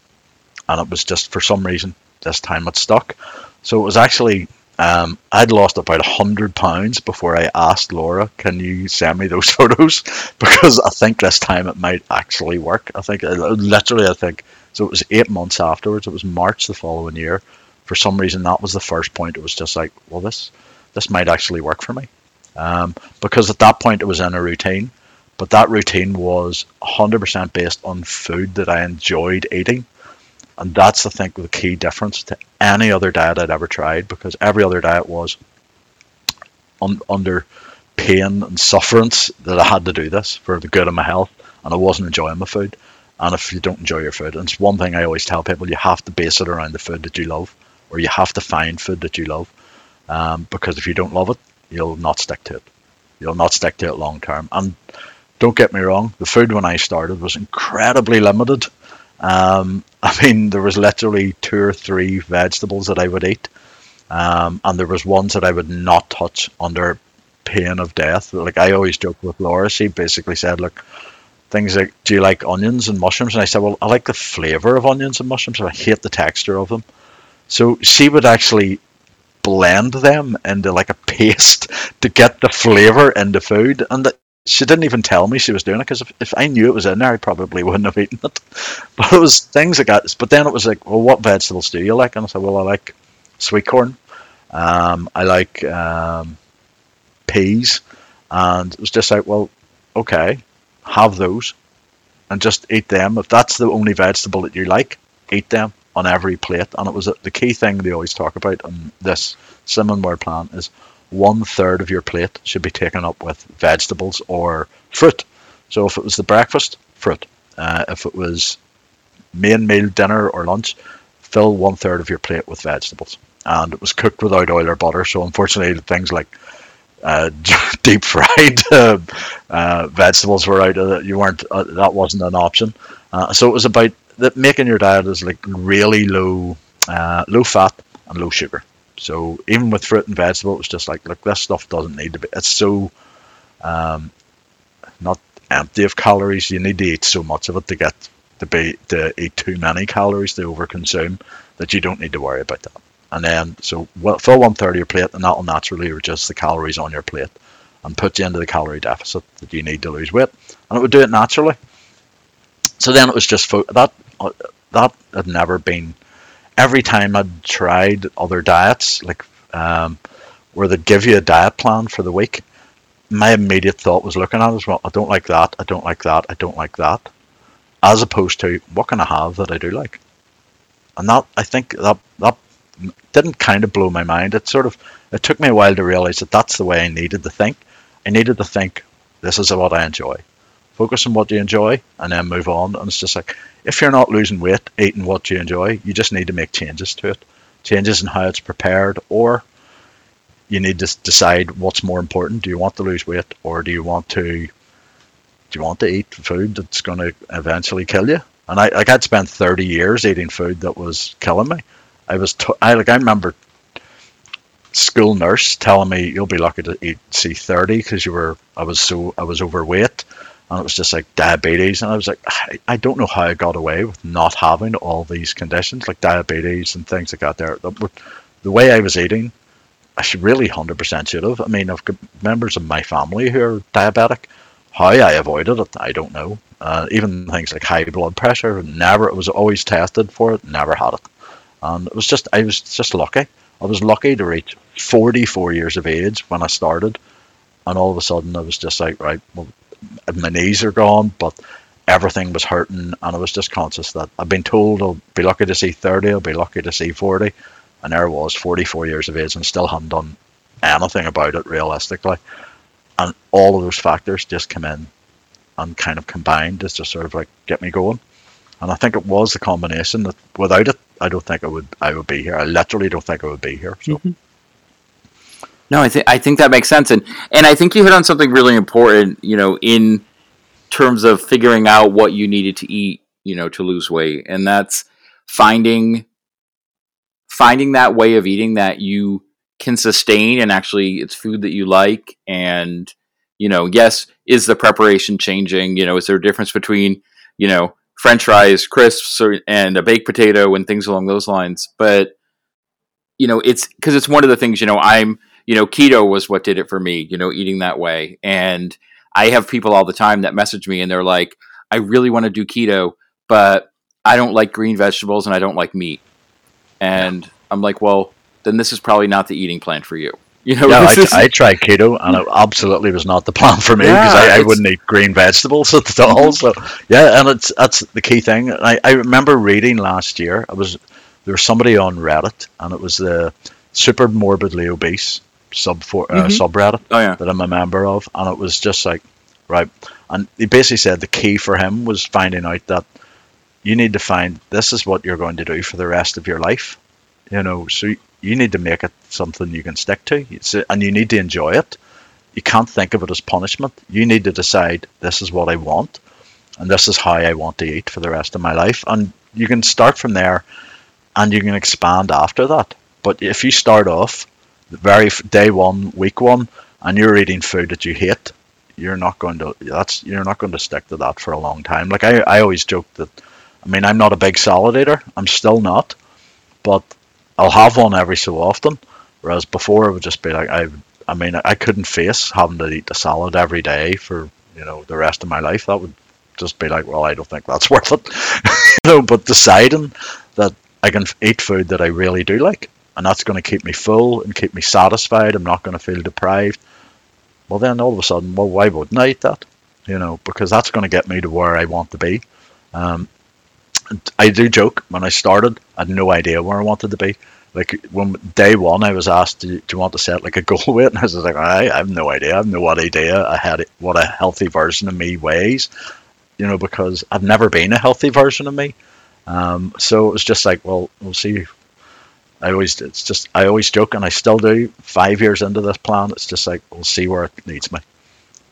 And it was just for some reason, this time it stuck. So it was actually, um, I'd lost about one hundred pounds before I asked Laura, can you send me those photos? Because I think this time it might actually work. I think, literally, I think, so it was eight months afterwards. It was March the following year. For some reason, that was the first point. It was just like, well, this this might actually work for me. Um, because at that point, it was in a routine. But that routine was one hundred percent based on food that I enjoyed eating. And that's, I think, the key difference to any other diet I'd ever tried. Because every other diet was un- under pain and sufferance that I had to do this for the good of my health. And I wasn't enjoying my food. And if you don't enjoy your food, and it's one thing I always tell people, you have to base it around the food that you love, or you have to find food that you love, um, because if you don't love it, you'll not stick to it. You'll not stick to it long term. And don't get me wrong, the food when I started was incredibly limited. Um, I mean, there was literally two or three vegetables that I would eat, um, and there was ones that I would not touch under pain of death. Like I always joke with Laura, she basically said, look, things like, do you like onions and mushrooms? And I said, well, I like the flavour of onions and mushrooms, but I hate the texture of them. So she would actually blend them into like a paste to get the flavour into food. And the, she didn't even tell me she was doing it, because if, if I knew it was in there, I probably wouldn't have eaten it. But it was things like that. But then it was like, well, what vegetables do you like? And I said, well, I like sweet corn. Um, I like um, peas. And it was just like, well, okay. Have those and just eat them. If that's the only vegetable that you like, eat them on every plate. And it was a, the key thing they always talk about on this Slimming World plan is one third of your plate should be taken up with vegetables or fruit. So if it was the breakfast, fruit. Uh, if it was main meal, dinner or lunch, fill one third of your plate with vegetables. And it was cooked without oil or butter. So unfortunately, things like Uh, deep fried uh, uh, vegetables were out of it. You weren't uh, that wasn't an option. Uh, so it was about that making your diet is like really low, uh, low fat and low sugar. So even with fruit and vegetable, it was just like, look, this stuff doesn't need to be. It's so um, not empty of calories. You need to eat so much of it to get to be to eat too many calories to overconsume that you don't need to worry about that. And then, so fill one third of your plate, and that will naturally reduce the calories on your plate and put you into the calorie deficit that you need to lose weight. And it would do it naturally. So then it was just, fo- that uh, that had never been, every time I'd tried other diets, like um, where they'd give you a diet plan for the week, my immediate thought was looking at it as well, I don't like that, I don't like that, I don't like that. as opposed to what can I have that I do like. And that, I think that that didn't kind of blow my mind. It sort of, it took me a while to realize that that's the way I needed to think. I needed to think, this is what I enjoy. Focus on what you enjoy and then move on. And it's just like, if you're not losing weight, eating what you enjoy, you just need to make changes to it. Changes in how it's prepared, or you need to decide what's more important. Do you want to lose weight, or do you want to, do you want to eat food that's going to eventually kill you? And I, like, I'd spent thirty years eating food that was killing me. I was, t- I like, I remember school nurse telling me, "You'll be lucky to eat C thirty because you were." I was so, I was overweight, and it was just like diabetes. And I was like, I, I don't know how I got away with not having all these conditions, like diabetes and things like that. There, the, the way I was eating, I should really one hundred percent should have. I mean, I've got members of my family who are diabetic. How I avoided it, I don't know. Uh, even things like high blood pressure, never. It was always tested for it, never had it. And it was just, I was just lucky. I was lucky to reach forty-four years of age when I started, and all of a sudden I was just like, right, well, my knees are gone, but everything was hurting, and I was just conscious that I've been told I'll be lucky to see thirty, I'll be lucky to see forty, and there I was, forty-four years of age, and still hadn't done anything about it realistically. And all of those factors just come in and kind of combined to just sort of like get me going. And I think it was the combination that without it, I don't think I would I would be here. I literally don't think I would be here. So. Mm-hmm. No, I think I think that makes sense, and and I think you hit on something really important. You know, in terms of figuring out what you needed to eat, you know, to lose weight, and that's finding finding that way of eating that you can sustain, and actually, it's food that you like. And you know, yes, is the preparation changing? You know, is there a difference between, you know, French fries, crisps, or, and a baked potato and things along those lines. But, you know, it's because it's one of the things, you know, I'm, you know, keto was what did it for me, you know, eating that way. And I have people all the time that message me and they're like, I really want to do keto, but I don't like green vegetables and I don't like meat. And I'm like, well, then this is probably not the eating plan for you. You know, yeah, I, just... I tried keto and it absolutely was not the plan for me because yeah, I, I wouldn't eat green vegetables at all. So yeah, and it's that's the key thing. I, I remember reading last year. I was there was somebody on Reddit and it was the super morbidly obese sub for, uh, mm-hmm. subreddit oh, yeah. that I'm a member of, and it was just like right. And he basically said the key for him was finding out that you need to find this is what you're going to do for the rest of your life. You know, so. You, You need to make it something you can stick to, and you need to enjoy it. You can't think of it as punishment. You need to decide, this is what I want, and this is how I want to eat for the rest of my life. And you can start from there, and you can expand after that. But if you start off very day one, week one, and you're eating food that you hate, you're not going to. That's you're not going to stick to that for a long time. Like I, I always joke that. I mean, I'm not a big salad eater. I'm still not, but. I'll have one every so often, whereas before it would just be like, I I mean, I couldn't face having to eat a salad every day for, you know, the rest of my life. That would just be like, well, I don't think that's worth it. You know, but deciding that I can eat food that I really do like, and that's going to keep me full and keep me satisfied, I'm not going to feel deprived, well then all of a sudden, well, why wouldn't I eat that? You know, because that's going to get me to where I want to be. Um, I do joke, when I started, I had no idea where I wanted to be. Like, when day one, I was asked, do you want to set, like, a goal weight? And I was like, I, I have no idea. I have no idea I had it, what a healthy version of me weighs, you know, because I've never been a healthy version of me. Um, so it was just like, well, we'll see. I always, it's just, I always joke, and I still do, five years into this plan, it's just like, we'll see where it leads me.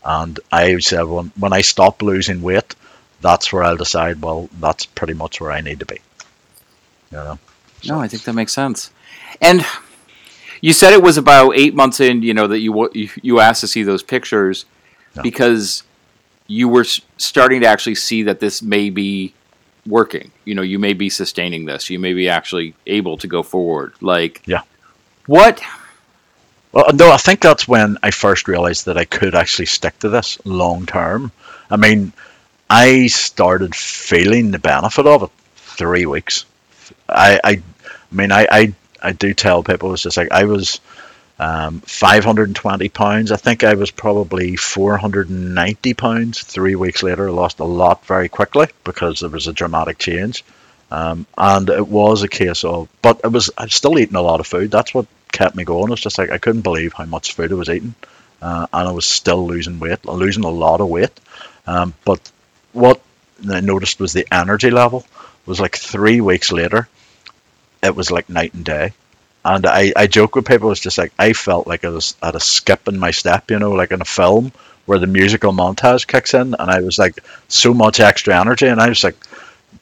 And I said, when, when I stop losing weight, that's where I'll decide, well, that's pretty much where I need to be. You know? So. No, I think that makes sense. And you said it was about eight months in, you know, that you you asked to see those pictures yeah. because you were starting to actually see that this may be working. You know, you may be sustaining this. You may be actually able to go forward. Like, yeah. What? Well, no, I think that's when I first realized that I could actually stick to this long term. I mean... I started feeling the benefit of it three weeks. I, I, I mean, I, I, I do tell people it's just like I was um, five hundred twenty pounds. I think I was probably four hundred ninety pounds. Three weeks later, I lost a lot very quickly because there was a dramatic change. Um, and it was a case of, but it was, I was still eating a lot of food. That's what kept me going. It's just like, I couldn't believe how much food I was eating. Uh, and I was still losing weight, losing a lot of weight. Um, but what I noticed was the energy level was like three weeks later. It was like night and day. And I, I joke with people, it's just like, I felt like I was at a skip in my step, you know, like in a film where the musical montage kicks in. And I was like, so much extra energy. And I was like,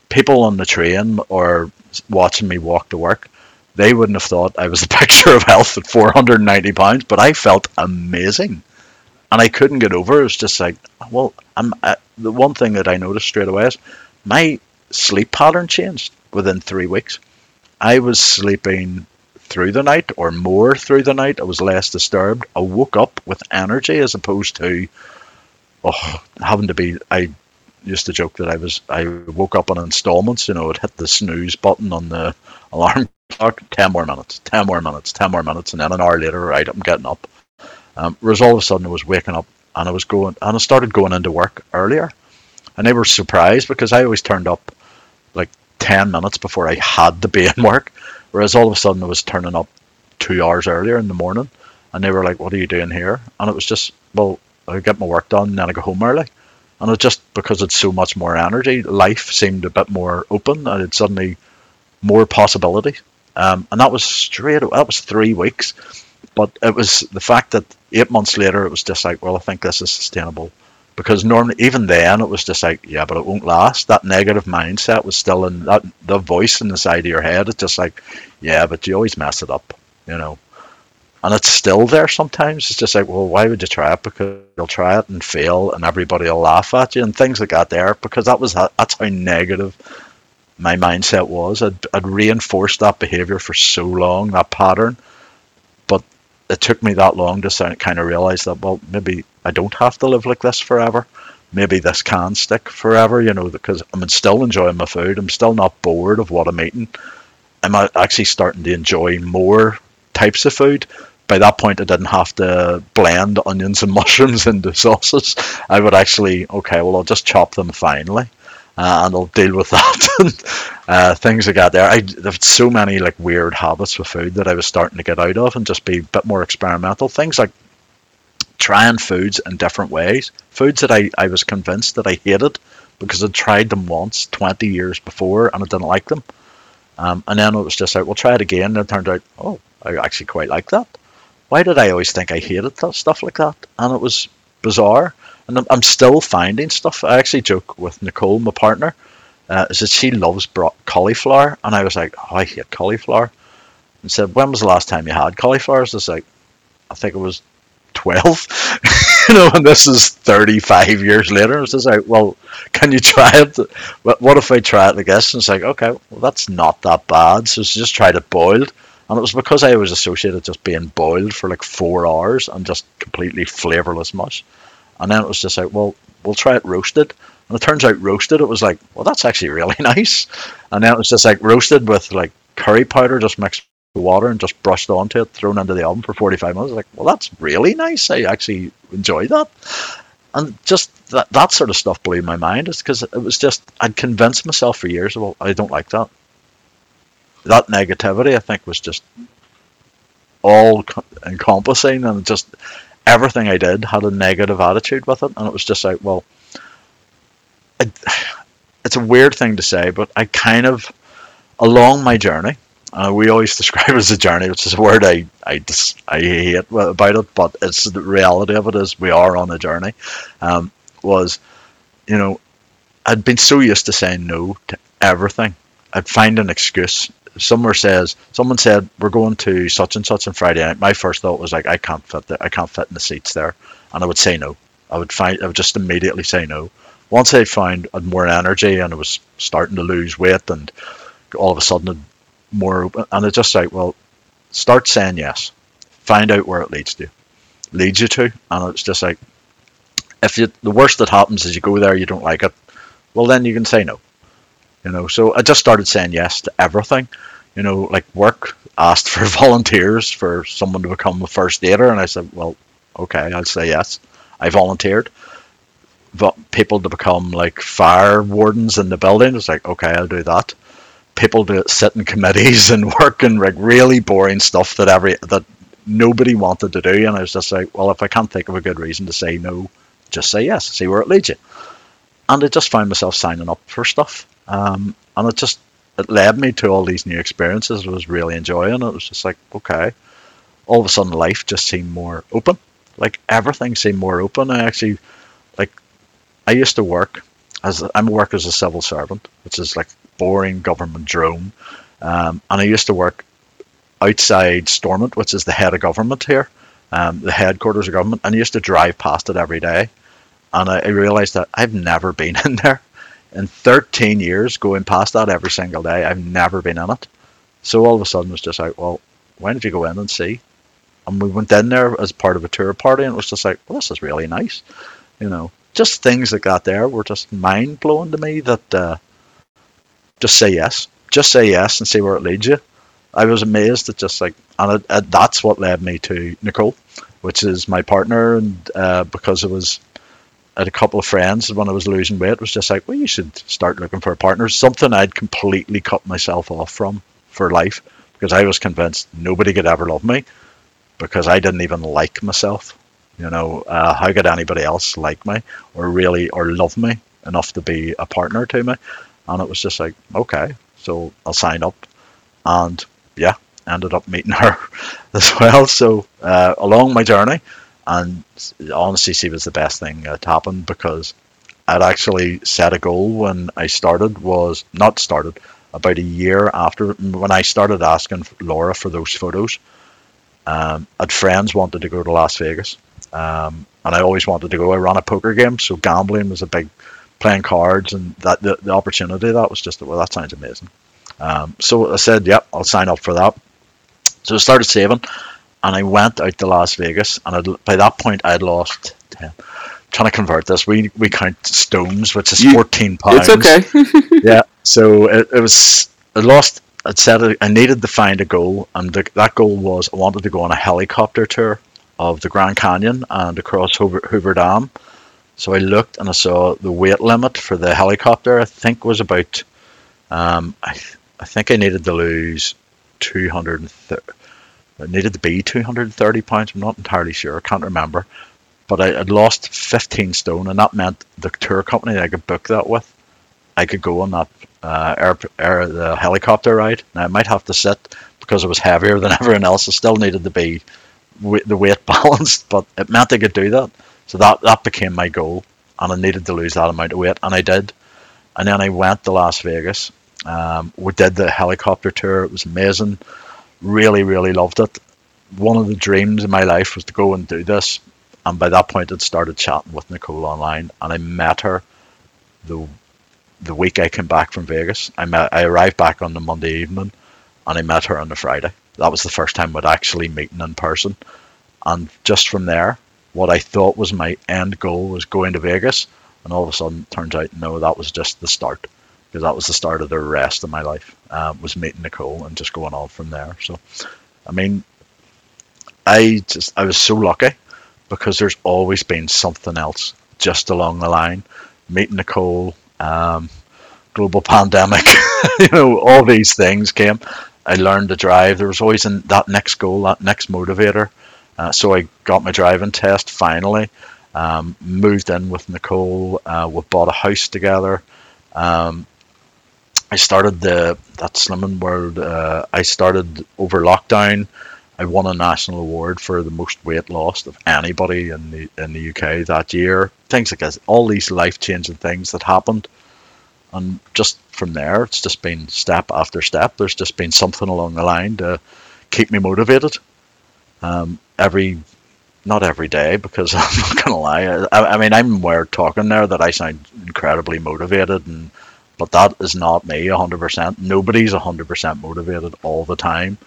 people on the train or watching me walk to work, they wouldn't have thought I was the picture of health at four hundred ninety pounds, but I felt amazing. And I couldn't get over it. It was just like, well, I'm, I, the one thing that I noticed straight away is my sleep pattern changed within three weeks. I was sleeping through the night or more through the night. I was less disturbed. I woke up with energy as opposed to oh, having to be... I used to joke that I was I woke up on installments. You know, it hit the snooze button on the alarm clock. Ten more minutes, ten more minutes, ten more minutes. And then an hour later, right, I'm getting up. Um, whereas all of a sudden I was waking up and I was going, and I started going into work earlier. And they were surprised because I always turned up like ten minutes before I had to be in work. Whereas all of a sudden I was turning up two hours earlier in the morning. And they were like, what are you doing here? And it was just, well, I get my work done and then I go home early. And it just, because it's so much more energy, life seemed a bit more open and it's suddenly more possibility. Um, and that was straight, that was three weeks. But it was the fact that eight months later, it was just like, well, I think this is sustainable. Because normally, even then, it was just like, yeah, but it won't last. That negative mindset was still in that, the voice in the side of your head. It's just like, yeah, but you always mess it up, you know. And it's still there sometimes. It's just like, well, why would you try it? Because you'll try it and fail and everybody will laugh at you and things like that there. Because that was that's how negative my mindset was. I'd, I'd reinforced that behavior for so long, that pattern. It took me that long to kind of realize that, well, maybe I don't have to live like this forever. Maybe this can stick forever, you know, because I'm still enjoying my food. I'm still not bored of what I'm eating. I'm actually starting to enjoy more types of food. By that point, I didn't have to blend onions and mushrooms into sauces. I would actually, okay, well, I'll just chop them finely. Uh, and I'll deal with that and uh, things I got there. I there's so many like weird habits with food that I was starting to get out of and just be a bit more experimental. Things like trying foods in different ways. Foods that I, I was convinced that I hated because I'd tried them once twenty years before and I didn't like them. Um, and then it was just like, well, try it again. And it turned out, oh, I actually quite like that. Why did I always think I hated that stuff like that? And it was bizarre. And I'm still finding stuff. I actually joke with Nicole, my partner, uh, is that she loves bro- cauliflower. And I was like, oh, I hate cauliflower. And said, when was the last time you had cauliflower? It's just like, I think it was twelve. You know, and this is thirty-five years later. It's just like, well, can you try it? What if I try it like this? And it's like, okay, well, that's not that bad. So she just tried it boiled. And it was because I was associated just being boiled for like four hours and just completely flavorless mush. And then it was just like, well, we'll try it roasted. And it turns out roasted, it was like, well, that's actually really nice. And then it was just like roasted with like curry powder, just mixed with water and just brushed onto it, thrown into the oven for forty-five minutes. Like, well, that's really nice. I actually enjoy that. And just that, that sort of stuff blew my mind. It's because it was just, I'd convinced myself for years, well, I don't like that. That negativity, I think, was just all encompassing and just... everything I did had a negative attitude with it, and it was just like, well, it, it's a weird thing to say, but I kind of, along my journey, uh, we always describe it as a journey, which is a word I, I, dis, I hate about it, but it's the reality of it is we are on a journey, um, was, you know, I'd been so used to saying no to everything. I'd find an excuse. Somewhere says someone said we're going to such and such on Friday night. My first thought was like I can't fit the, I can't fit in the seats there, and I would say no. I would find I would just immediately say no. Once I found I had more energy and I was starting to lose weight, and all of a sudden more open, and it's just like well, start saying yes. Find out where it leads to, leads you to, and it's just like if you the worst that happens is you go there you don't like it, well then you can say no. You know, so I just started saying yes to everything. you know, like work asked for volunteers for someone to become a first aider, and I said, well, okay, I'll say yes. I volunteered. People to become like fire wardens in the building, it's like, okay, I'll do that. People to sit in committees and work and like really boring stuff that every that nobody wanted to do, and I was just like, well, if I can't think of a good reason to say no, just say yes, see where it leads you. And I just found myself signing up for stuff, um, and it just it led me to all these new experiences I was really enjoying. It was just like, okay, all of a sudden life just seemed more open, like everything seemed more open. I actually like I used to work as a, I'm work as a civil servant, which is like boring government drone, um, and I used to work outside Stormont, which is the head of government here, um, the headquarters of government, and I used to drive past it every day. And I, I realized that I've never been in there. In thirteen years, going past that every single day, I've never been in it. So all of a sudden, it was just like, well, why don't you go in and see? And we went in there as part of a tour party, and it was just like, well, this is really nice. You know, just things that got there were just mind-blowing to me that uh, just say yes. Just say yes and see where it leads you. I was amazed at just like, and it, it, that's what led me to Nicole, which is my partner, and uh, because it was... I had a couple of friends when I was losing weight. It was just like, well, you should start looking for a partner. Something I'd completely cut myself off from for life, because I was convinced nobody could ever love me because I didn't even like myself. You know, uh, how could anybody else like me or really or love me enough to be a partner to me? And it was just like, okay, so I'll sign up. And yeah, ended up meeting her as well. So uh, along my journey. And honestly, she was the best thing that happened, because I'd actually set a goal when I started was not started about a year after when I started asking Laura for those photos. Um, I'd friends wanted to go to Las Vegas, um, and I always wanted to go. I ran a poker game, so gambling was a big playing cards, and that the, the opportunity that was just well, that sounds amazing. Um, so I said, "Yep, I'll sign up for that." So I started saving. And I went out to Las Vegas, and I'd, by that point, I'd lost ten. I'm trying to convert this. We we count stones, which is fourteen pounds. It's okay. Yeah. So it, it was. I lost. I said I needed to find a goal, and the, that goal was I wanted to go on a helicopter tour of the Grand Canyon and across Hoover, Hoover Dam. So I looked, and I saw the weight limit for the helicopter. I think was about. Um, I I think I needed to lose two hundred and thirty. It needed to be two hundred thirty pounds. I'm not entirely sure. I can't remember. But I had lost fifteen stone, and that meant the tour company that I could book that with, I could go on that uh, air, air, the helicopter ride. Now, I might have to sit because it was heavier than everyone else. It still needed to be w- the weight balanced, but it meant I could do that. So that, that became my goal, and I needed to lose that amount of weight, and I did. And then I went to Las Vegas. Um, we did the helicopter tour. It was amazing. Really, really loved it. One of the dreams in my life was to go and do this. And by that point, I'd started chatting with Nicole online, and I met her the the week I came back from Vegas. I met, I arrived back on the Monday evening, and I met her on the Friday. That was the first time we'd actually meeting in person. And just from there, what I thought was my end goal was going to Vegas, and all of a sudden, it turns out, no, that was just the start. Because that was the start of the rest of my life, uh, was meeting Nicole and just going on from there. So, I mean, I just I was so lucky, because there's always been something else just along the line. Meeting Nicole, um, global pandemic, you know, all these things came. I learned to drive. There was always in that next goal, that next motivator. Uh, so I got my driving test finally, um, moved in with Nicole. Uh, we bought a house together. Um, I started the that Slimming World. Uh, I started over lockdown. I won a national award for the most weight lost of anybody in the in the U K that year. Things like this, all these life changing things that happened, and just from there, it's just been step after step. There's just been something along the line to keep me motivated. Um, every not every day, because I'm not gonna lie. I, I mean, I'm aware talking there that I sound incredibly motivated and. But that is not me one hundred percent. Nobody's one hundred percent motivated all the time.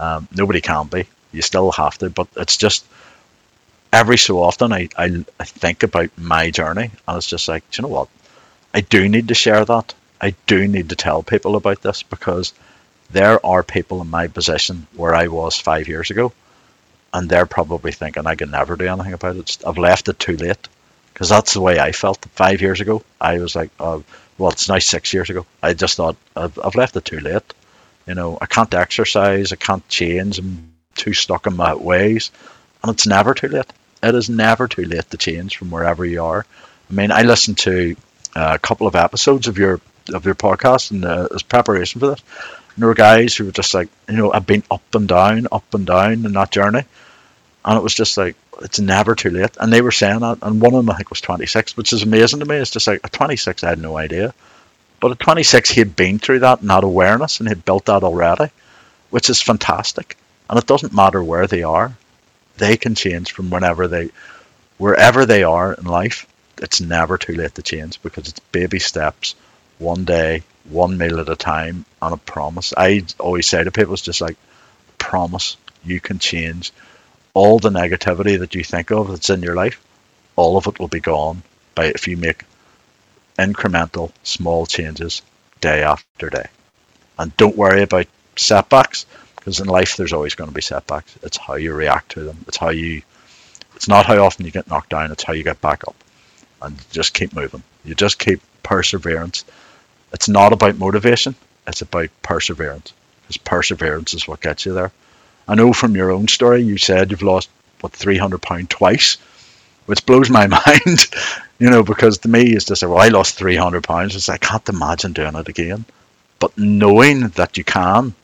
Um, nobody can be. You still have to. But it's just every so often I, I, I think about my journey. And it's just like, do you know what? I do need to share that. I do need to tell people about this, because there are people in my position where I was five years ago, and they're probably thinking, I can never do anything about it. I've left it too late, because that's the way I felt five years ago. I was like, oh, well, it's now six years ago. I just thought, I've, I've left it too late. You know, I can't exercise, I can't change, I'm too stuck in my ways. And it's never too late. It is never too late to change from wherever you are. I mean, I listened to a couple of episodes of your of your podcast in the, as preparation for this. And there were guys who were just like, you know, I've been up and down, up and down in that journey. And it was just like, it's never too late. And they were saying that. And one of them, I think, was twenty-six, which is amazing to me. It's just like, at twenty-six, I had no idea. But at twenty-six, he had been through that and had awareness, and he'd built that already, which is fantastic. And it doesn't matter where they are. They can change from whenever they, wherever they are in life. It's never too late to change, because it's baby steps, one day, one meal at a time, and a promise. I always say to people, it's just like, promise you can change. All the negativity that you think of that's in your life, all of it will be gone by if you make incremental, small changes day after day. And don't worry about setbacks, because in life there's always going to be setbacks. It's how you react to them. It's how you, it's not how often you get knocked down, it's how you get back up. And you just keep moving. You just keep perseverance. It's not about motivation, it's about perseverance. Because perseverance is what gets you there. I know from your own story, you said you've lost, what, three hundred pounds twice, which blows my mind, you know, because to me, it's just like, well, I lost three hundred pounds. It's like, I can't imagine doing it again. But knowing that you can,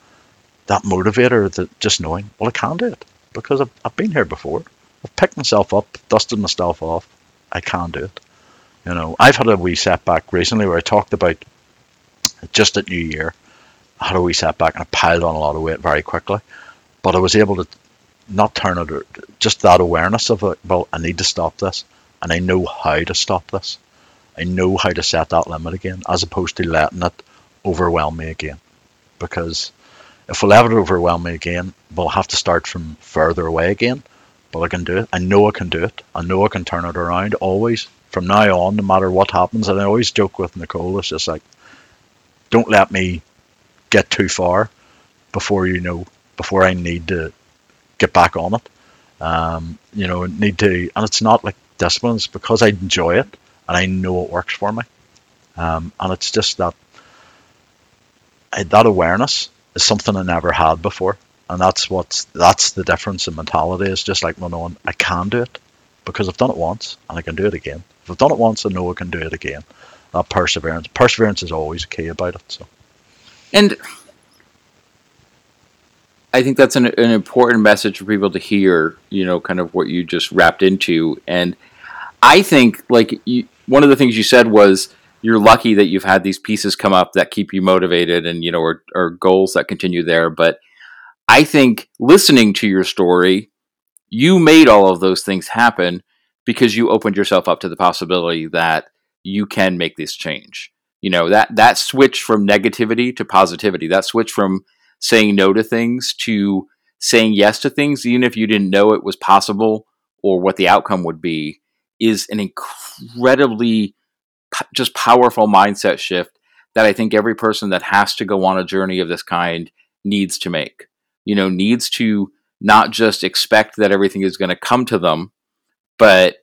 that motivator, that just knowing, well, I can do it, because I've, I've been here before. I've picked myself up, dusted myself off. I can do it. You know, I've had a wee setback recently where I talked about just at New Year, I had a wee setback and I piled on a lot of weight very quickly. But I was able to not turn it, just that awareness of, well, I need to stop this, and I know how to stop this. I know how to set that limit again, as opposed to letting it overwhelm me again. Because if I let it overwhelm me again, we'll have to start from further away again. But I can do it. I know I can do it. I know I can turn it around always. From now on, no matter what happens, and I always joke with Nicole, it's just like, don't let me get too far before you know before I need to get back on it, um, you know, need to, and it's not like discipline, it's because I enjoy it, and I know it works for me, um, and it's just that, that awareness is something I never had before, and that's what's, that's the difference in mentality. It's just like, well, no, I can do it, because I've done it once, and I can do it again. If I've done it once, I know I can do it again. That perseverance, perseverance is always key about it, so. And I think that's an, an important message for people to hear, you know, kind of what you just wrapped into. And I think, like, you, one of the things you said was you're lucky that you've had these pieces come up that keep you motivated and, you know, or, or goals that continue there. But I think listening to your story, you made all of those things happen because you opened yourself up to the possibility that you can make this change. You know, that, that switch from negativity to positivity, that switch from saying no to things to saying yes to things, even if you didn't know it was possible or what the outcome would be, is an incredibly p- just powerful mindset shift that I think every person that has to go on a journey of this kind needs to make, you know, needs to not just expect that everything is going to come to them, but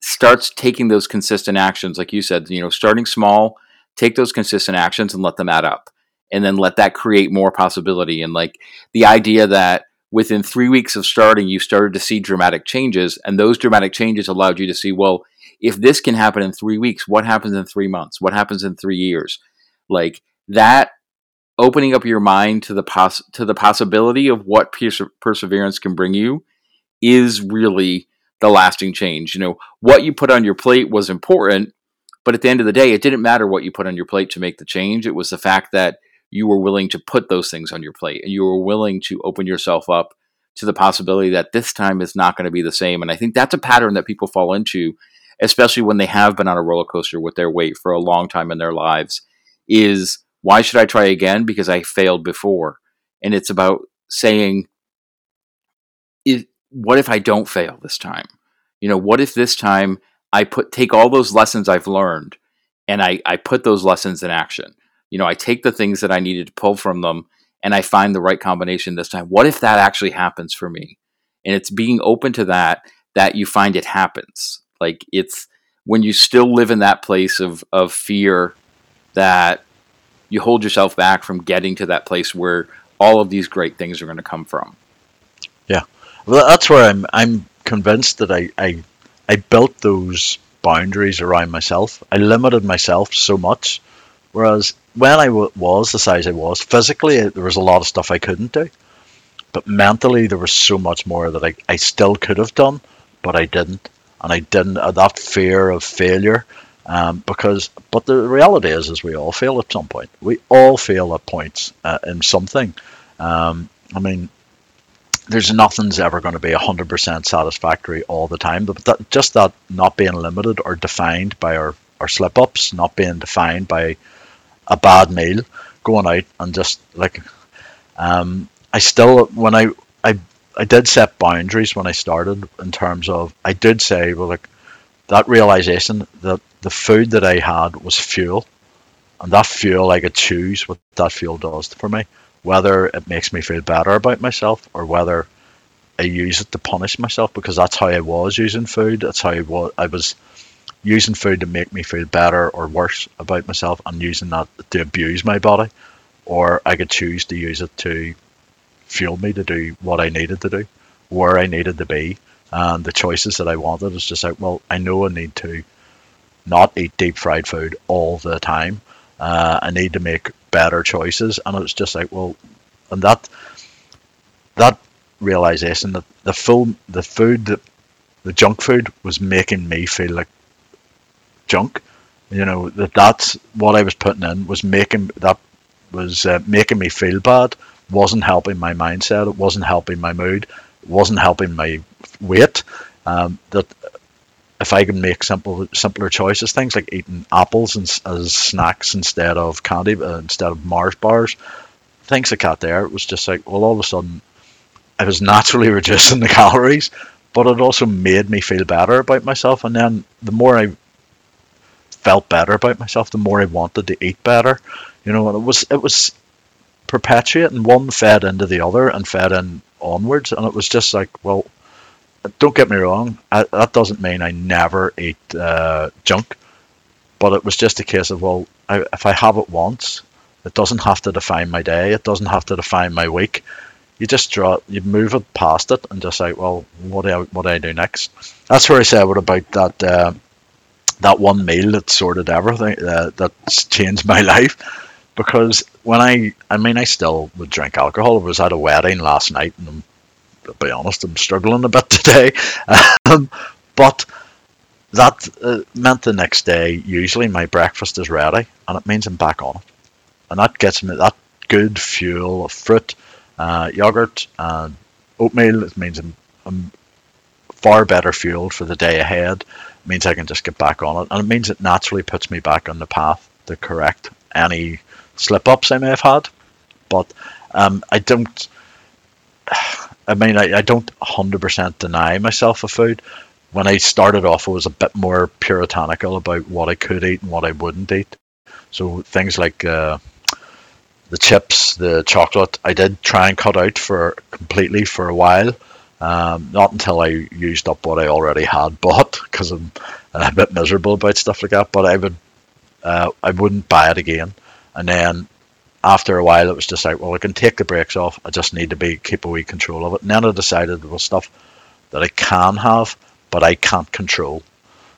starts taking those consistent actions. Like you said, you know, starting small, take those consistent actions and let them add up. And then let that create more possibility. And like the idea that within three weeks of starting, you started to see dramatic changes. And those dramatic changes allowed you to see, well, if this can happen in three weeks, what happens in three months? What happens in three years? Like that opening up your mind to the pos- to the possibility of what perse- perseverance can bring you is really the lasting change. You know, what you put on your plate was important, but at the end of the day, it didn't matter what you put on your plate to make the change. It was the fact that you were willing to put those things on your plate and you were willing to open yourself up to the possibility that this time is not going to be the same. And I think that's a pattern that people fall into, especially when they have been on a roller coaster with their weight for a long time in their lives, is why should I try again? Because I failed before. And it's about saying, if, what if I don't fail this time? You know, what if this time I put take all those lessons I've learned and I, I put those lessons in action? You know, I take the things that I needed to pull from them and I find the right combination this time. What if that actually happens for me? And it's being open to that, that you find it happens. Like, it's when you still live in that place of, of fear that you hold yourself back from getting to that place where all of these great things are going to come from. Yeah. Well, that's where I'm, I'm convinced that I, I, I built those boundaries around myself. I limited myself so much. Whereas when I w- was the size I was, physically, there was a lot of stuff I couldn't do. But mentally, there was so much more that I, I still could have done, but I didn't. And I didn't, uh, that fear of failure, um, because, but the reality is, is we all fail at some point. We all fail at points uh, in something. Um, I mean, there's nothing's ever going to be one hundred percent satisfactory all the time. But that, just that not being limited or defined by our, our slip-ups, not being defined by a bad meal, going out and just like... Um, I still, when I, I, I did set boundaries when I started in terms of, I did say, well, look, that realization that the food that I had was fuel, and that fuel, I could choose what that fuel does for me, whether it makes me feel better about myself or whether I use it to punish myself, because that's how I was using food. That's how I was, I was using food to make me feel better or worse about myself, and using that to abuse my body, or I could choose to use it to fueled me to do what I needed to do, where I needed to be, and the choices that I wanted. It's just like, well, I know I need to not eat deep fried food all the time. Uh, I need to make better choices. And it's just like, well, and that that realization that the full the food, the, the junk food was making me feel like junk. You know, that that's what I was putting in was making that was uh, making me feel bad. Wasn't helping my mindset, it wasn't helping my mood, it wasn't helping my weight. Um, that if I can make simple, simpler choices, things like eating apples and, as snacks instead of candy, uh, instead of Mars bars, things like that there, it was just like, well, all of a sudden, I was naturally reducing the calories, but it also made me feel better about myself. And then the more I felt better about myself, the more I wanted to eat better. You know, and it was, it was, perpetuate, and one fed into the other and fed in onwards, and it was just like, well, don't get me wrong, I, that doesn't mean I never ate uh, junk, but it was just a case of, well, I, if I have it once, it doesn't have to define my day, it doesn't have to define my week. You just draw, you move it past it, and just like, well, what do I, what do I do next? That's where I said what about that uh, that one meal that sorted everything, uh, that's changed my life. Because when I, I mean, I still would drink alcohol. I was at a wedding last night, and I'm, to be honest, I'm struggling a bit today. Um, but that uh, meant the next day, usually my breakfast is ready, and it means I'm back on it. And that gets me that good fuel of fruit, uh, yogurt, and oatmeal. It means I'm, I'm far better fueled for the day ahead. It means I can just get back on it. And it means it naturally puts me back on the path to correct any slip-ups I may have had, but um, I don't, I mean, I, I don't one hundred percent deny myself a food. When I started off, I was a bit more puritanical about what I could eat and what I wouldn't eat. So things like uh, the chips, the chocolate, I did try and cut out for completely for a while, um, not until I used up what I already had bought, because I'm a bit miserable about stuff like that, but I, would, uh, I wouldn't buy it again. And then after a while, it was just like, well, I can take the brakes off. I just need to be keep a wee control of it. And then I decided there was stuff that I can have, but I can't control.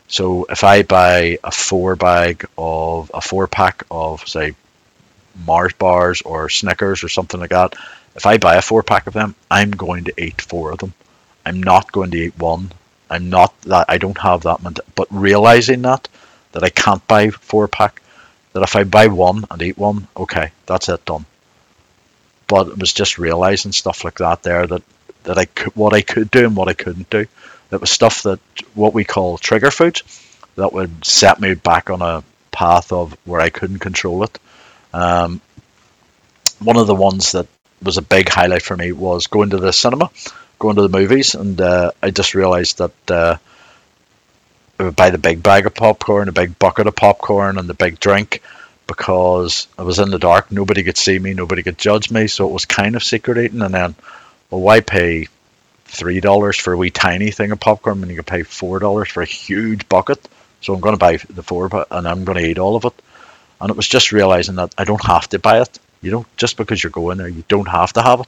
So if I buy a four bag of a four pack of, say, Mars bars or Snickers or something like that, if I buy a four pack of them, I'm going to eat four of them. I'm not going to eat one. I'm not that I don't have that much. But realizing that that I can't buy four pack. That if I buy one and eat one, okay, that's it, done. But it was just realizing stuff like that there, that, that I could, what I could do and what I couldn't do. That was stuff that, what we call trigger foods, that would set me back on a path of where I couldn't control it. Um, one of the ones that was a big highlight for me was going to the cinema, going to the movies, and uh, I just realized that... Uh, I would buy the big bag of popcorn, a big bucket of popcorn, and the big drink, because I was in the dark. Nobody could see me. Nobody could judge me. So it was kind of secret eating. And then, well, why pay three dollars for a wee tiny thing of popcorn when you could pay four dollars for a huge bucket? So I'm going to buy the four and I'm going to eat all of it. And it was just realizing that I don't have to buy it. You don't, just because you're going there, you don't have to have it.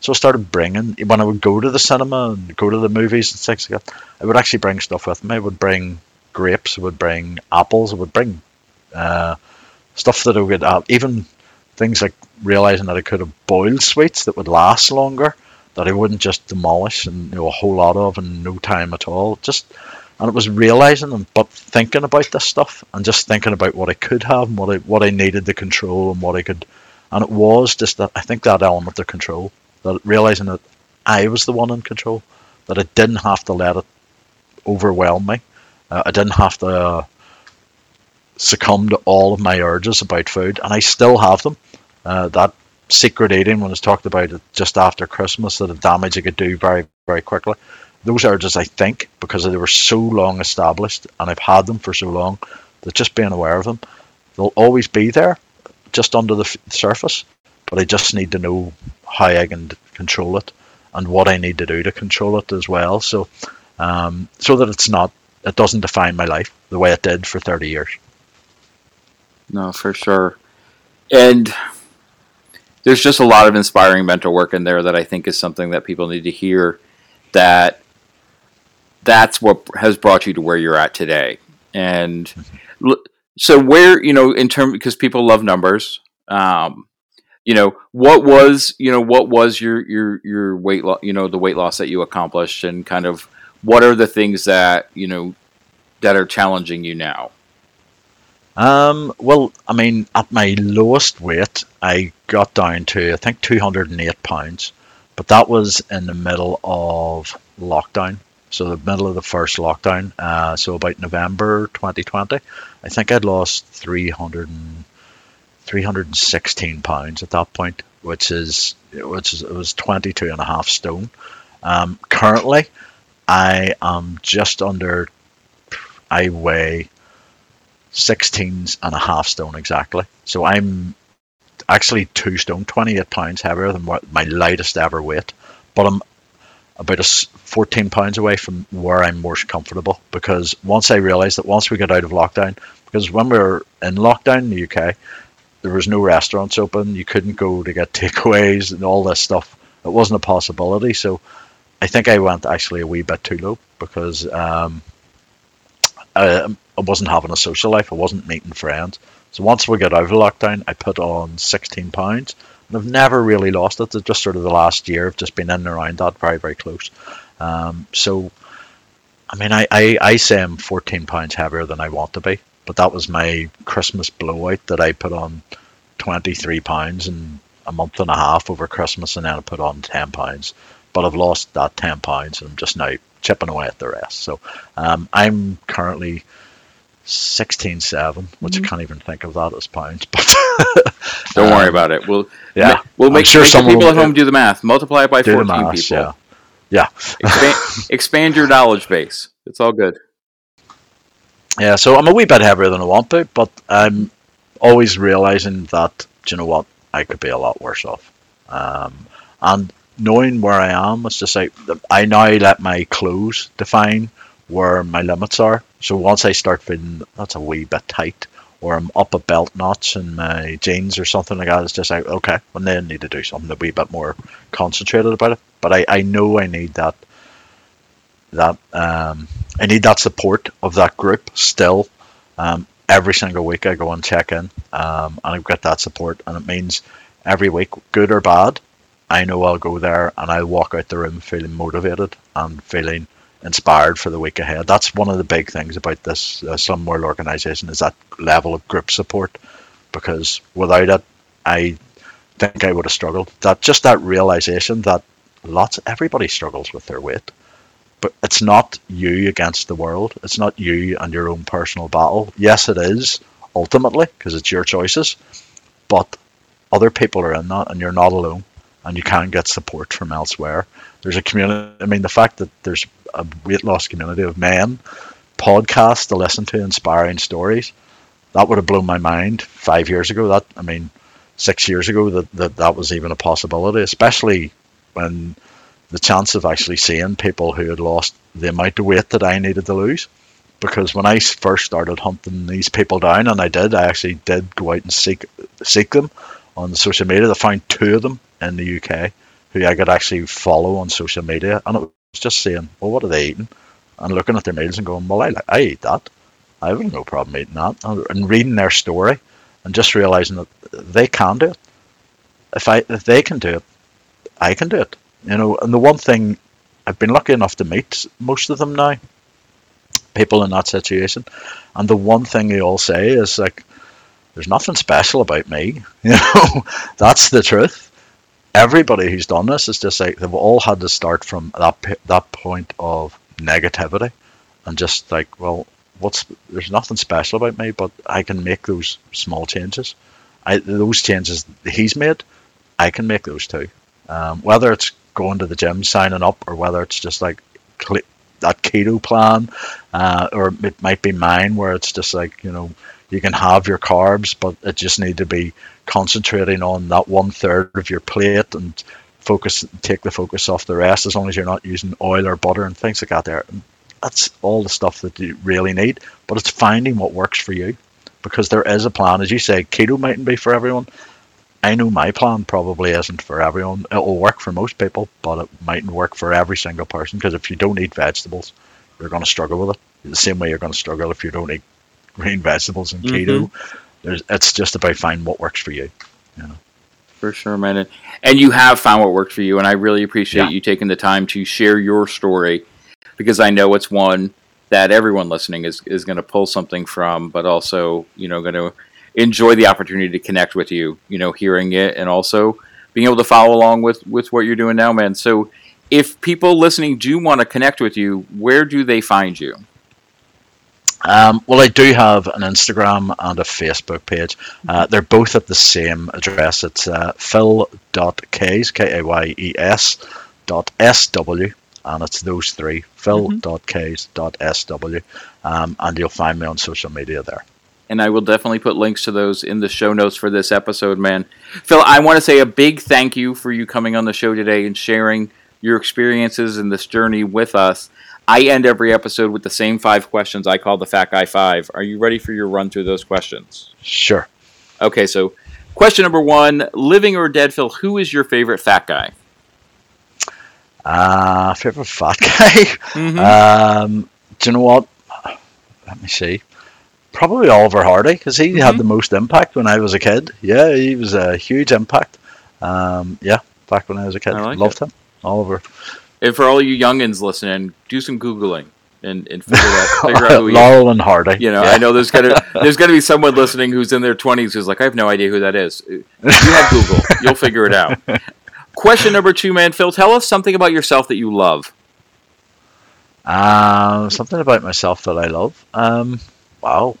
So I started bringing, when I would go to the cinema and go to the movies and things like that, I would actually bring stuff with me. I would bring grapes, I would bring apples, I would bring uh, stuff that I would have, even things like realizing that I could have boiled sweets that would last longer, that I wouldn't just demolish and you know a whole lot of in no time at all. Just, and it was realizing and but thinking about this stuff and just thinking about what I could have and what I what I needed to control and what I could. And it was just that, I think, that element of control, that realizing that I was the one in control, that I didn't have to let it overwhelm me. Uh, I didn't have to uh, succumb to all of my urges about food, and I still have them. Uh, that secret eating, when it's talked about it just after Christmas, that the damage it could do very, very quickly. Those urges, I think, because they were so long established, and I've had them for so long, that just being aware of them, they'll always be there, just under the f- surface, but I just need to know how I can d- control it and what I need to do to control it as well. So, um, so that it's not, it doesn't define my life the way it did for thirty years. No, for sure. And there's just a lot of inspiring mental work in there that I think is something that people need to hear, that that's what has brought you to where you're at today. And mm-hmm. l- So where, you know, in terms, because people love numbers, um, you know, what was, you know, what was your, your, your weight loss, you know, the weight loss that you accomplished, and kind of what are the things that, you know, that are challenging you now? Um, well, I mean, at my lowest weight, I got down to, I think, two hundred eight pounds, but that was in the middle of lockdown. So the middle of the first lockdown, uh, so about November twenty twenty, I think I'd lost three hundred, three hundred sixteen pounds at that point, which is, which is, it was twenty-two and a half stone. Um, currently, I am just under, I weigh sixteen and a half stone exactly. So I'm actually two stone, twenty-eight pounds heavier than what my lightest ever weight, but I'm about a fourteen pounds away from where I'm most comfortable, because once I realized that once we got out of lockdown, because when we were in lockdown in the U K, there was no restaurants open, you couldn't go to get takeaways and all this stuff. It wasn't a possibility. So I think I went actually a wee bit too low, because um, I, I wasn't having a social life, I wasn't meeting friends. So once we got out of lockdown, I put on sixteen pounds. I've never really lost it. It's just sort of the last year I've just been in and around that, very, very close. Um, so, I mean, I, I, I say I'm fourteen pounds heavier than I want to be, but that was my Christmas blowout, that I put on twenty-three pounds in a month and a half over Christmas, and then I put on ten pounds. But I've lost that ten pounds, and I'm just now chipping away at the rest. So um, I'm currently sixteen seven, which mm-hmm. I can't even think of that as pounds, but don't um, worry about it. We'll yeah, ma- we'll make sure, make the people at home do the math. Multiply it by fourteen maths, people. Yeah, yeah. expand, expand your knowledge base. It's all good. Yeah, so I'm a wee bit heavier than I want to, but I'm always realizing that, do you know what, I could be a lot worse off. Um, and knowing where I am, it's just like I now let my clothes define where my limits are. So once I start feeling that's a wee bit tight, or I'm up a belt notch in my jeans or something like that, it's just like, okay, well, then I need to do something a wee bit more concentrated about it. But I, I know I need that, that um, I need that support of that group still. Um, every single week I go and check in, um, and I've got that support, and it means every week, good or bad, I know I'll go there and I'll walk out the room feeling motivated and feeling inspired for the week ahead. That's one of the big things about this uh, Slimming World organization, is that level of group support, because without it, I think I would have struggled. That just that realization that lots everybody struggles with their weight, but it's not you against the world. It's not you and your own personal battle. Yes, it is ultimately, because it's your choices, but other people are in that, and you're not alone, and you can get support from elsewhere. There's a community. I mean, the fact that there's a weight loss community of men, podcasts to listen to, inspiring stories. That would have blown my mind five years ago. That I mean, six years ago that that, that was even a possibility, especially when the chance of actually seeing people who had lost the amount of weight that I needed to lose. Because when I first started hunting these people down, and I did, I actually did go out and seek seek them on social media. I found two of them in the U K who I could actually follow on social media. And it was just saying, well, what are they eating? And looking at their meals and going, well, I, I eat that. I have no problem eating that. And reading their story and just realising that they can do it. If, I, if they can do it, I can do it. You know, and the one thing, I've been lucky enough to meet most of them now, people in that situation, and the one thing they all say is like, there's nothing special about me, you know. That's the truth. Everybody who's done this is just like, they've all had to start from that that point of negativity and just like, well, what's there's nothing special about me, but I can make those small changes. I those changes he's made, I can make those too. Um, whether it's going to the gym, signing up, or whether it's just like cl- that keto plan, uh, or it might be mine where it's just like, you know, you can have your carbs, but it just need to be concentrating on that one third of your plate and focus, take the focus off the rest, as long as you're not using oil or butter and things like that there. That's all the stuff that you really need, but it's finding what works for you, because there is a plan. As you say, keto mightn't be for everyone. I know my plan probably isn't for everyone. It will work for most people, but it mightn't work for every single person, because if you don't eat vegetables, you're going to struggle with it. The same way you're going to struggle if you don't eat green vegetables and keto. Mm-hmm. There's, it's just about finding what works for you. You know? For sure, man. And you have found what works for you, and I really appreciate yeah. you taking the time to share your story, because I know it's one that everyone listening is, is going to pull something from, but also, you know, going to enjoy the opportunity to connect with you, you know, hearing it and also being able to follow along with, with what you're doing now, man. So if people listening do want to connect with you, where do they find you? Um, well, I do have an Instagram and a Facebook page. Uh, they're both at the same address. It's uh, phil dot kayes, K A Y E S, dot S W, and it's those three, phil dot kayes, dot S W, um, and you'll find me on social media there. And I will definitely put links to those in the show notes for this episode, man. Phil, I want to say a big thank you for you coming on the show today and sharing your experiences in this journey with us. I end every episode with the same five questions I call the Fat Guy Five. Are you ready for your run through those questions? Sure. Okay, so question number one, living or dead, Phil, who is your favorite fat guy? Uh, favorite fat guy? Mm-hmm. Um, do you know what? Let me see. Probably Oliver Hardy, because he mm-hmm. had the most impact when I was a kid. Yeah, he was a huge impact. Um, yeah, back when I was a kid. I like Loved it. him. Oliver. And for all you youngins listening, do some Googling and, and figure out, figure out who he is. Laurel and Hardy. You know, yeah. I know there's going to there's gonna be someone listening who's in their twenties who's like, I have no idea who that is. You have Google. You'll figure it out. Question number two, man. Phil, tell us something about yourself that you love. Uh, something about myself that I love? Um, wow.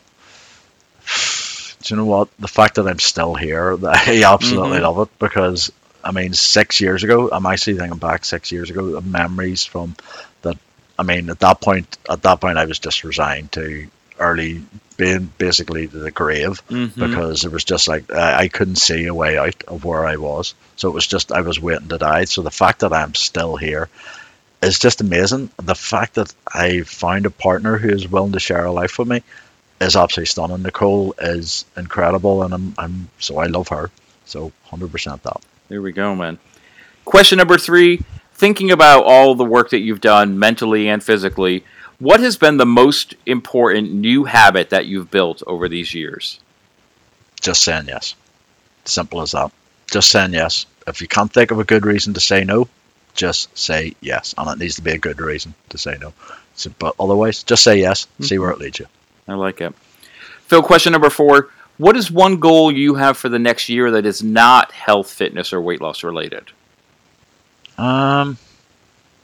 Do you know what? The fact that I'm still here, I absolutely mm-hmm. love it, because, I mean, six years ago, I'm actually thinking back six years ago, the memories from that, I mean, at that point, at that point, I was just resigned to early, being basically to the grave, mm-hmm. because it was just like, I, I couldn't see a way out of where I was. So it was just, I was waiting to die. So the fact that I'm still here is just amazing. The fact that I found a partner who is willing to share a life with me is absolutely stunning. Nicole is incredible, and I'm, I'm so I love her. So one hundred percent that. There we go, man. Question number three, thinking about all the work that you've done mentally and physically, what has been the most important new habit that you've built over these years? Just saying yes. Simple as that. Just saying yes. If you can't think of a good reason to say no, just say yes. And it needs to be a good reason to say no. So, but otherwise, just say yes. Mm-hmm. See where it leads you. I like it. Phil, question number four. What is one goal you have for the next year that is not health, fitness, or weight loss related? Um,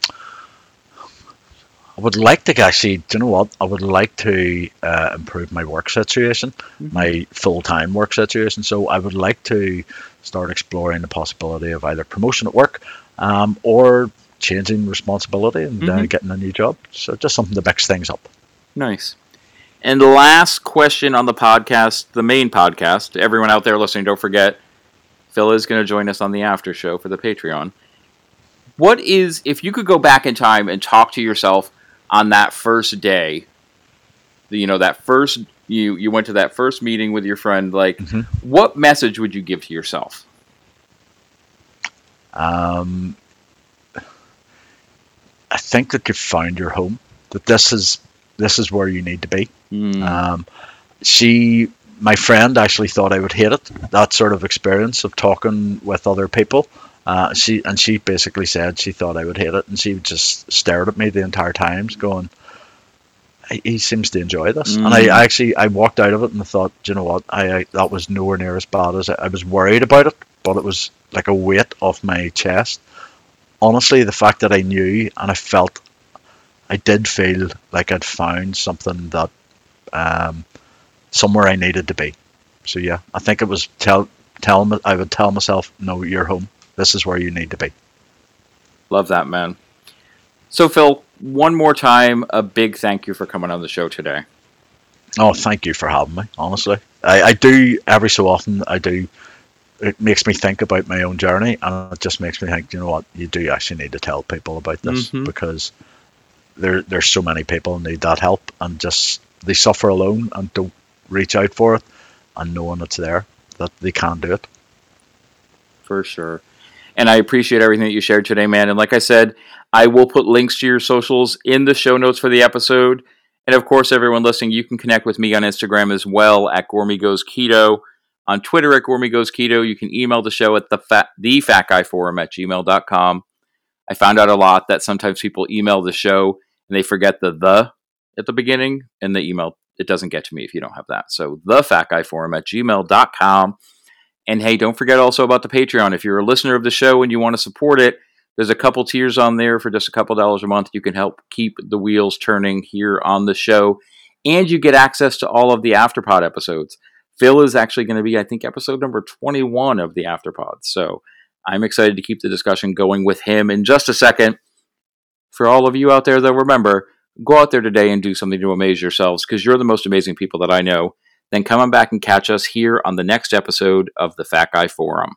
I would like to actually, do you know what? I would like to uh, improve my work situation, mm-hmm. my full-time work situation. So I would like to start exploring the possibility of either promotion at work um, or changing responsibility and mm-hmm. uh, getting a new job. So just something to mix things up. Nice. And last question on the podcast, the main podcast. Everyone out there listening, don't forget, Phil is going to join us on the after show for the Patreon. What is, if you could go back in time and talk to yourself on that first day, you know, that first, you, you went to that first meeting with your friend, like, mm-hmm. what message would you give to yourself? Um, I think that you've found your home, that this is, this is where you need to be. Mm. Um, she, my friend actually thought I would hate it, that sort of experience of talking with other people. Uh, she, and she basically said she thought I would hate it, and she just stared at me the entire time going, he seems to enjoy this. Mm. And I actually, I walked out of it and thought, do you know what? I, I that was nowhere near as bad as I, I was worried about it, but it was like a weight off my chest. Honestly, the fact that I knew, and I felt, I did feel like I'd found something that, um, somewhere I needed to be. So yeah, I think it was tell, tell I would tell myself, no, you're home. This is where you need to be. Love that, man. So Phil, one more time, a big thank you for coming on the show today. Oh, thank you for having me, honestly. I, I do, every so often, I do, it makes me think about my own journey, and it just makes me think, you know what, you do actually need to tell people about this, mm-hmm. because there there's so many people who need that help, and just, they suffer alone and don't reach out for it, and knowing it's there, that they can do it. For sure. And I appreciate everything that you shared today, man. And like I said, I will put links to your socials in the show notes for the episode. And of course, everyone listening, you can connect with me on Instagram as well at Gormy Goes Keto, on Twitter at Gormy Goes Keto. You can email the show at the fat, the Fat Guy Forum at gmail dot com. I found out a lot that sometimes people email the show and they forget the the at the beginning, and the email, it doesn't get to me if you don't have that. So the Fat Guy Forum at gmail dot com. And hey, don't forget also about the Patreon. If you're a listener of the show and you want to support it, there's a couple tiers on there for just a couple dollars a month. You can help keep the wheels turning here on the show. And you get access to all of the Afterpod episodes. Phil is actually going to be, I think, episode number twenty-one of the Afterpod. So I'm excited to keep the discussion going with him in just a second. For all of you out there, though, remember, go out there today and do something to amaze yourselves, because you're the most amazing people that I know. Then come on back and catch us here on the next episode of the Fat Guy Forum.